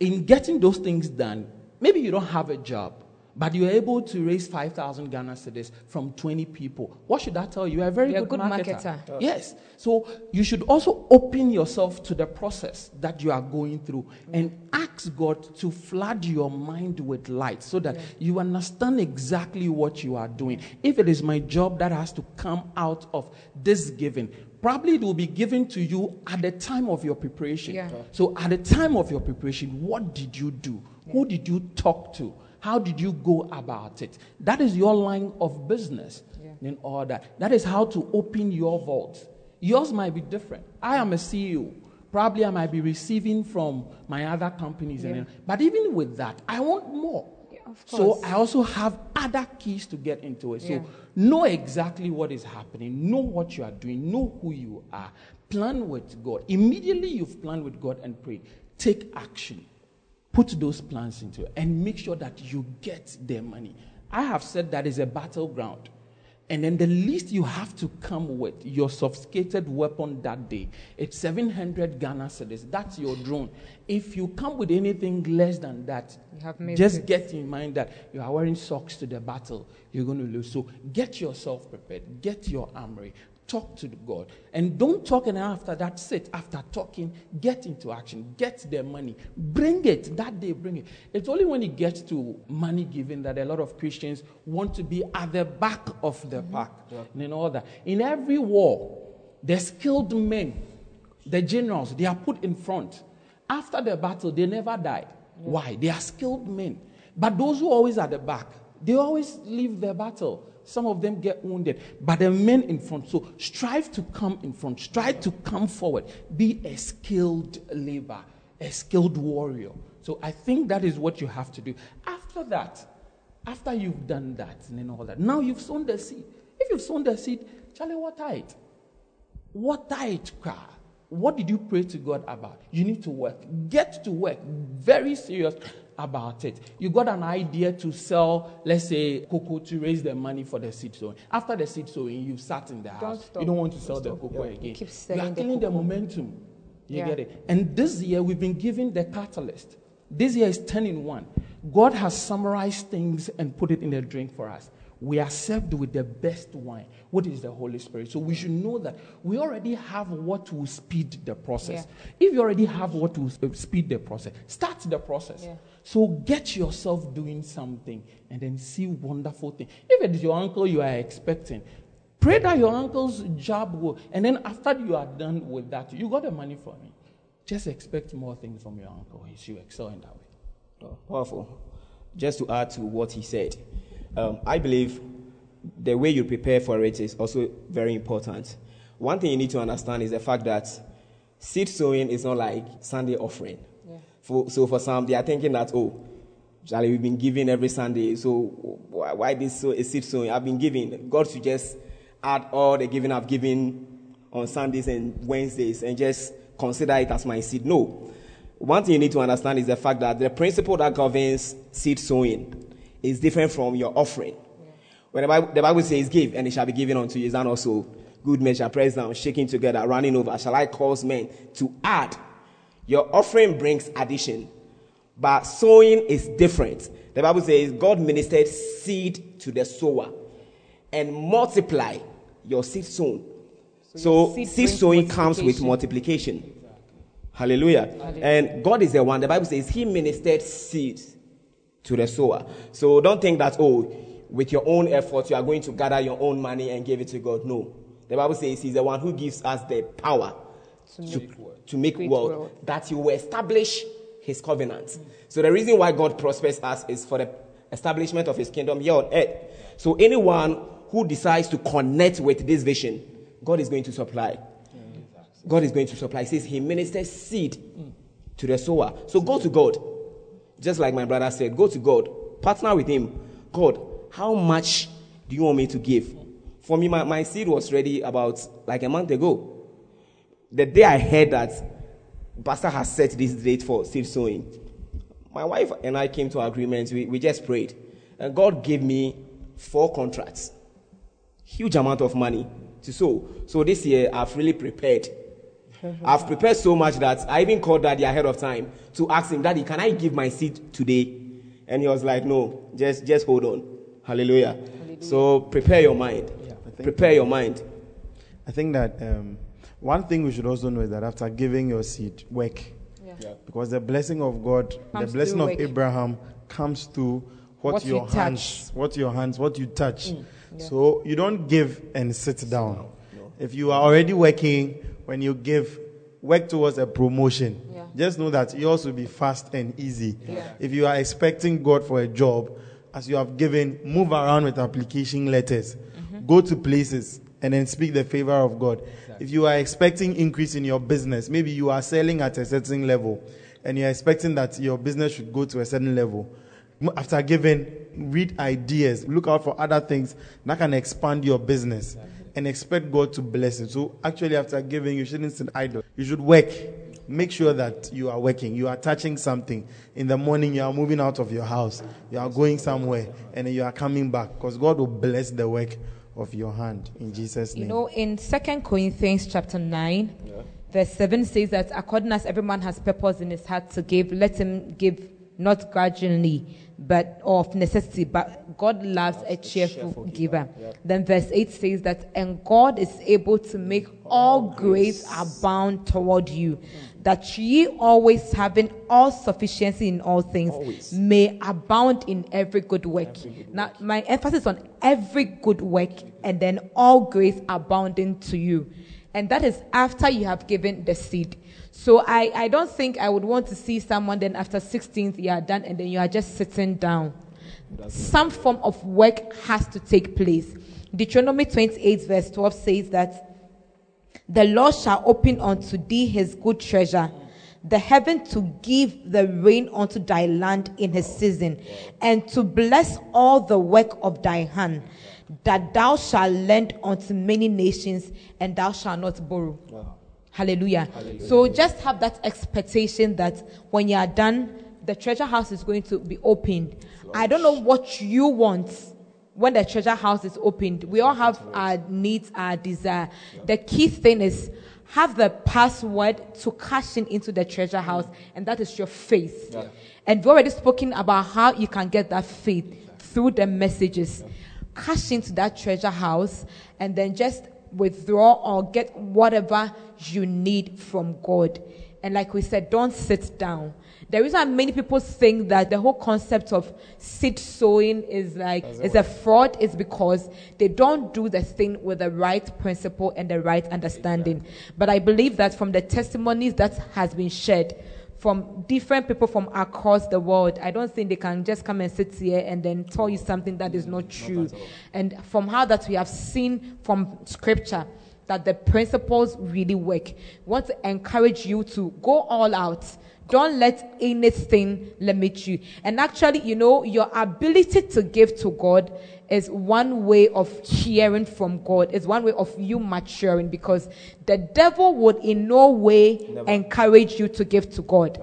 in getting those things done, maybe you don't have a job, But you are able to raise 5,000 Ghana cedis from 20 people. What should that tell you? You are a very good marketer. Yes. So you should also open yourself to the process that you are going through and ask God to flood your mind with light so that you understand exactly what you are doing. If it is my job that has to come out of this giving, probably it will be given to you at the time of your preparation. Yeah. So at the time of your preparation, what did you do? Yeah. Who did you talk to? How did you go about it? That is your line of business in order. That is how to open your vault. Yours might be different. I am a CEO. Probably I might be receiving from my other companies. Yeah. But even with that, I want more. Yeah, so I also have other keys to get into it. So know exactly what is happening. Know what you are doing. Know who you are. Plan with God. Immediately you've planned with God and prayed. Take action. Put those plans into it and make sure that you get their money. I have said that is a battleground. And then the least you have to come with, your sophisticated weapon that day, it's 700 Ghana cedis. That's your drone. If you come with anything less than that, just get in mind that you are wearing socks to the battle. You're going to lose. So get yourself prepared. Get your armory. Talk to God. And don't talk and after that sit. After talking, get into action. Get their money. Bring it. That day, bring it. It's only when it gets to money giving that a lot of Christians want to be at the back of the pack. And all that. In every war, the skilled men, the generals, they are put in front. After the battle, they never die. Yeah. Why? They are skilled men. But those who always are at the back, they always leave the battle. Some of them get wounded, but the men in front. So strive to come in front. Strive to come forward. Be a skilled laborer, a skilled warrior. So I think that is what you have to do. After that, after you've done that and all that, now you've sown the seed. If you've sown the seed, Charlie, water it. Water it, car. What did you pray to God about? You need to work. Get to work. Very serious about it. You got an idea to sell, let's say, cocoa to raise the money for the seed sowing. After the seed sowing, you sat in the house. You don't want to sell the cocoa again. You are killing the momentum. You get it. And this year, we've been giving the catalyst. This year is 10 in 1. God has summarized things and put it in a drink for us. We are served with the best wine, which is the Holy Spirit. So we should know that we already have what will speed the process. Yeah. If you already have what will speed the process, start the process. Yeah. So get yourself doing something and then see wonderful things. If it is your uncle you are expecting, pray that your uncle's job will. And then after you are done with that, you got the money from him. Just expect more things from your uncle. You excel in that way. Oh, powerful. Just to add to what he said. I believe the way you prepare for it is also very important. One thing you need to understand is the fact that seed sowing is not like Sunday offering. Yeah. So for some, they are thinking that, oh, Charlie, we've been giving every Sunday, so why this seed sowing? I've been giving. God should just add all the giving I've given on Sundays and Wednesdays and just consider it as my seed. No. One thing you need to understand is the fact that the principle that governs seed sowing is different from your offering. Yeah. When the Bible says, give, and it shall be given unto you, is that also good measure, pressed down, shaking together, running over? Shall I cause men to add? Your offering brings addition, but sowing is different. The Bible says, God ministered seed to the sower and multiply your seed sown. So seed sowing comes with multiplication. Exactly. Hallelujah. And God is the one, the Bible says, He ministered seeds to the sower. So don't think that, oh, with your own effort, you are going to gather your own money and give it to God. No. The Bible says He's the one who gives us the power to make wealth, that He will establish His covenant. Mm-hmm. So the reason why God prospers us is for the establishment of His kingdom here on earth. So anyone who decides to connect with this vision, God is going to supply. Mm-hmm. God is going to supply. He says He ministers seed to the sower. So go to God. Just like my brother said, go to God. Partner with Him. God, how much do you want me to give? For me, my seed was ready about like a month ago. The day I heard that Pastor has set this date for seed sowing, my wife and I came to agreement. We just prayed. And God gave me 4 contracts. Huge amount of money to sow. So this year, I've really prepared. I've prepared so much that I even called Daddy ahead of time to ask him, Daddy, can I give my seed today? And he was like, no, just hold on. Hallelujah. Hallelujah. So prepare your mind. Yeah, prepare your mind. I think that one thing we should also know is that after giving your seed, work. Yeah. Yeah. Because the blessing of God, the blessing of Abraham comes through what you touch. Mm. Yeah. So you don't give and sit down. No. If you are already working, when you give, work towards a promotion. Yeah. Just know that yours will be fast and easy. Yeah. If you are expecting God for a job, as you have given, move around with application letters. Mm-hmm. Go to places and then speak the favor of God. Exactly. If you are expecting increase in your business, maybe you are selling at a certain level and you are expecting that your business should go to a certain level. After giving, read ideas, look out for other things that can expand your business and expect God to bless it. So actually after giving, you shouldn't sit idle. You should work. Make sure that you are working. You are touching something. In the morning, you are moving out of your house. You are going somewhere and you are coming back because God will bless the work of your hand in Jesus' name. You know, in 2 Corinthians chapter 9, verse 7 says that according as every man has purpose in his heart to give, let him give not grudgingly, but of necessity, but God loves a cheerful giver. Yeah. Then verse 8 says that, and God is able to make all grace abound toward you, that ye always having all sufficiency in all things, may abound in every good work. Now, my emphasis on every good work, and then all grace abounding to you. And that is after you have given the seed. So I don't think I would want to see someone then after 16th you are done and then you are just sitting down. Some form of work has to take place. Deuteronomy 28 verse 12 says that the Lord shall open unto thee his good treasure, the heaven to give the rain unto thy land in his season, and to bless all the work of thy hand, that thou shalt lend unto many nations and thou shalt not borrow. Wow. Hallelujah. Hallelujah. So just have that expectation that when you are done, the treasure house is going to be opened. I don't know what you want when the treasure house is opened. We all have our needs, our desire. The key thing is have the password to cash in into the treasure house, and that is your faith. Yeah. And we've already spoken about how you can get that faith through the messages. Yeah. Cash into that treasure house, and then just withdraw or get whatever you need from God. And like we said, don't sit down. The reason many people think that the whole concept of seed sowing is like is a fraud is because they don't do the thing with the right principle and the right understanding. But I believe that from the testimonies that has been shared from different people from across the world, I don't think they can just come and sit here and then tell you something that is not true. And from how that we have seen from scripture, that the principles really work. We want to encourage you to go all out. Don't let anything limit you. And actually, you know, your ability to give to God is one way of hearing from God. It's one way of you maturing, because the devil would in no way encourage you to give to God.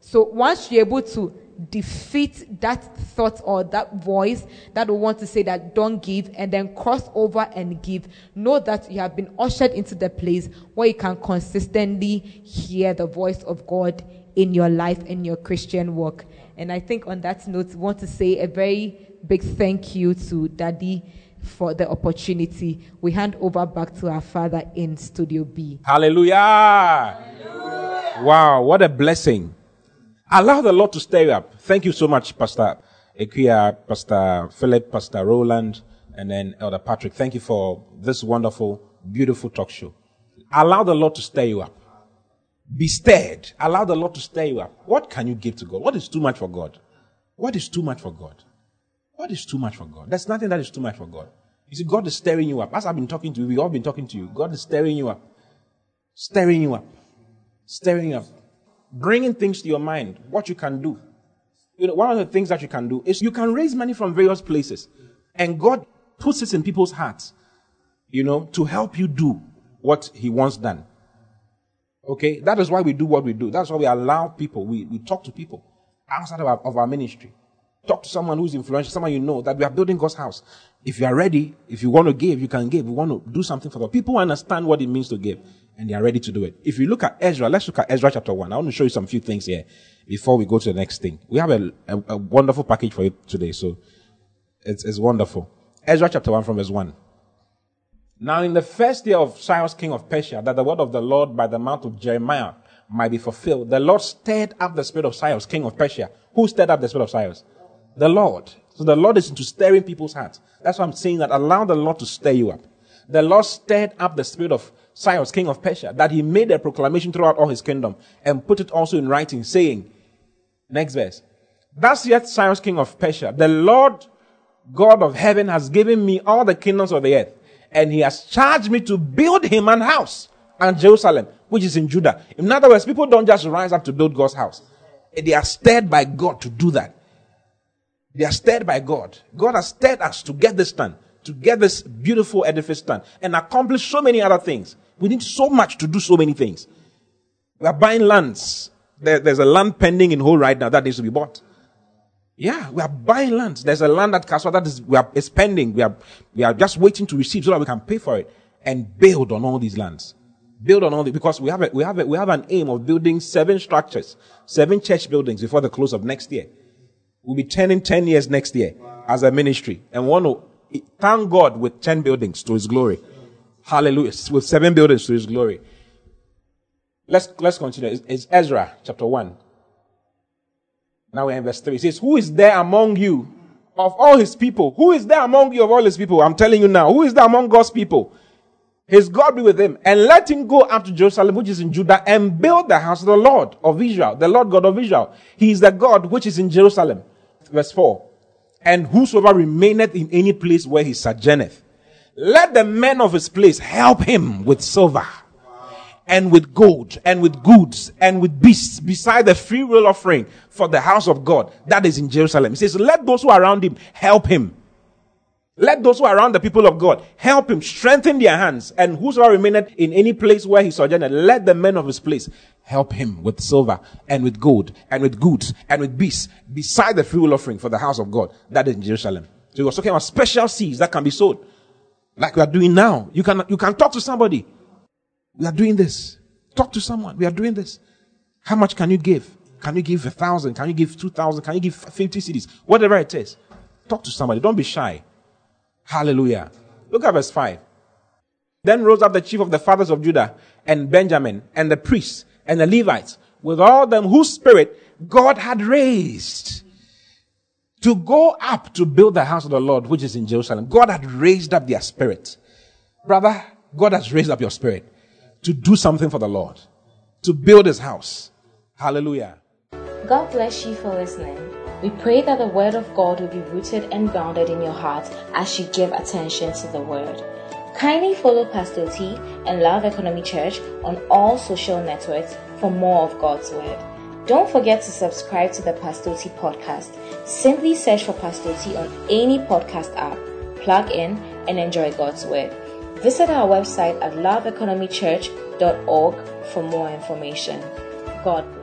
So once you're able to defeat that thought or that voice that will want to say that don't give, and then cross over and give, know that you have been ushered into the place where you can consistently hear the voice of God in your life, in your Christian walk. And I think on that note, we want to say a very big thank you to Daddy for the opportunity. We hand over back to our father in Studio B. Hallelujah! Hallelujah. Wow, what a blessing. Allow the Lord to stir you up. Thank you so much, Pastor Kia, Pastor Philip, Pastor Roland, and then Elder Patrick. Thank you for this wonderful, beautiful talk show. Allow the Lord to stir you up. Be stirred. Allow the Lord to stir you up. What can you give to God? What is too much for God? What is too much for God? What is too much for God? There's nothing that is too much for God. You see, God is stirring you up. As I've been talking to you, we've all been talking to you. God is stirring you up. Stirring you up. Stirring you up. Bringing things to your mind, what you can do. You know, one of the things that you can do is you can raise money from various places. And God puts it in people's hearts, you know, to help you do what He wants done. Okay? That is why we do what we do. That's why we allow people, we talk to people outside of our ministry. Talk to someone who's influential, someone you know, that we are building God's house. If you are ready, if you want to give, you can give. You want to do something for God. People understand what it means to give, and they are ready to do it. If you look at Ezra, let's look at Ezra chapter 1. I want to show you some few things here before we go to the next thing. We have a wonderful package for you today, so it's wonderful. Ezra chapter 1 from verse 1. Now in the first year of Cyrus king of Persia, that the word of the Lord by the mouth of Jeremiah might be fulfilled, the Lord stirred up the spirit of Cyrus king of Persia. Who stirred up the spirit of Cyrus? The Lord. So the Lord is into stirring people's hearts. That's why I'm saying that allow the Lord to stir you up. The Lord stirred up the spirit of Cyrus, king of Persia, that he made a proclamation throughout all his kingdom and put it also in writing, saying, next verse, thus saith Cyrus, king of Persia, the Lord God of heaven has given me all the kingdoms of the earth, and he has charged me to build him an house in Jerusalem, which is in Judah. In other words, people don't just rise up to build God's house. They are stirred by God to do that. They are stirred by God. God has stirred us to get this done, to get this beautiful edifice done, and accomplish so many other things. We need so much to do so many things. We are buying lands. There's a land pending in hold right now that needs to be bought. Yeah, we are buying lands. There's a land at Kaswa that is pending. We are just waiting to receive so that we can pay for it and build on all these lands. Build on all the, because we have an aim of building 7 church buildings before the close of next year. We'll be turning 10 years next year as a ministry. And we want to thank God with 10 buildings to his glory. Hallelujah. With 7 buildings to his glory. Let's continue. It's Ezra chapter 1. Now we're in verse 3. It says, who is there among you of all his people? Who is there among you of all his people? I'm telling you now. Who is there among God's people? His God be with him. And let him go up to Jerusalem, which is in Judah, and build the house of the Lord of Israel, the Lord God of Israel. He is the God which is in Jerusalem. Verse 4. And whosoever remaineth in any place where he sojourneth, let the men of his place help him with silver and with gold and with goods and with beasts, beside the freewill offering for the house of God that is in Jerusalem. He says, let those who are around him help him. Let those who are around the people of God help him, strengthen their hands. And whosoever remaineth in any place where he sojourneth, let the men of his place help him with silver and with gold and with goods and with beasts, beside the free will offering for the house of God that is in Jerusalem. So he was talking about special seeds that can be sown, like we are doing now. You can talk to somebody. We are doing this. Talk to someone. We are doing this. How much can you give? Can you give 1,000? Can you give 2,000? Can you give 50 cities? Whatever it is. Talk to somebody. Don't be shy. Hallelujah. Look at verse 5. Then rose up the chief of the fathers of Judah and Benjamin and the priests and the Levites with all them whose spirit God had raised to go up to build the house of the Lord, which is in Jerusalem. God had raised up their spirit. Brother, God has raised up your spirit to do something for the Lord, to build his house. Hallelujah. God bless you for listening. We pray that the Word of God will be rooted and grounded in your heart as you give attention to the Word. Kindly follow Pastor T and Love Economy Church on all social networks for more of God's Word. Don't forget to subscribe to the Pastor T podcast. Simply search for Pastor T on any podcast app, plug in, and enjoy God's Word. Visit our website at loveeconomychurch.org for more information. God bless.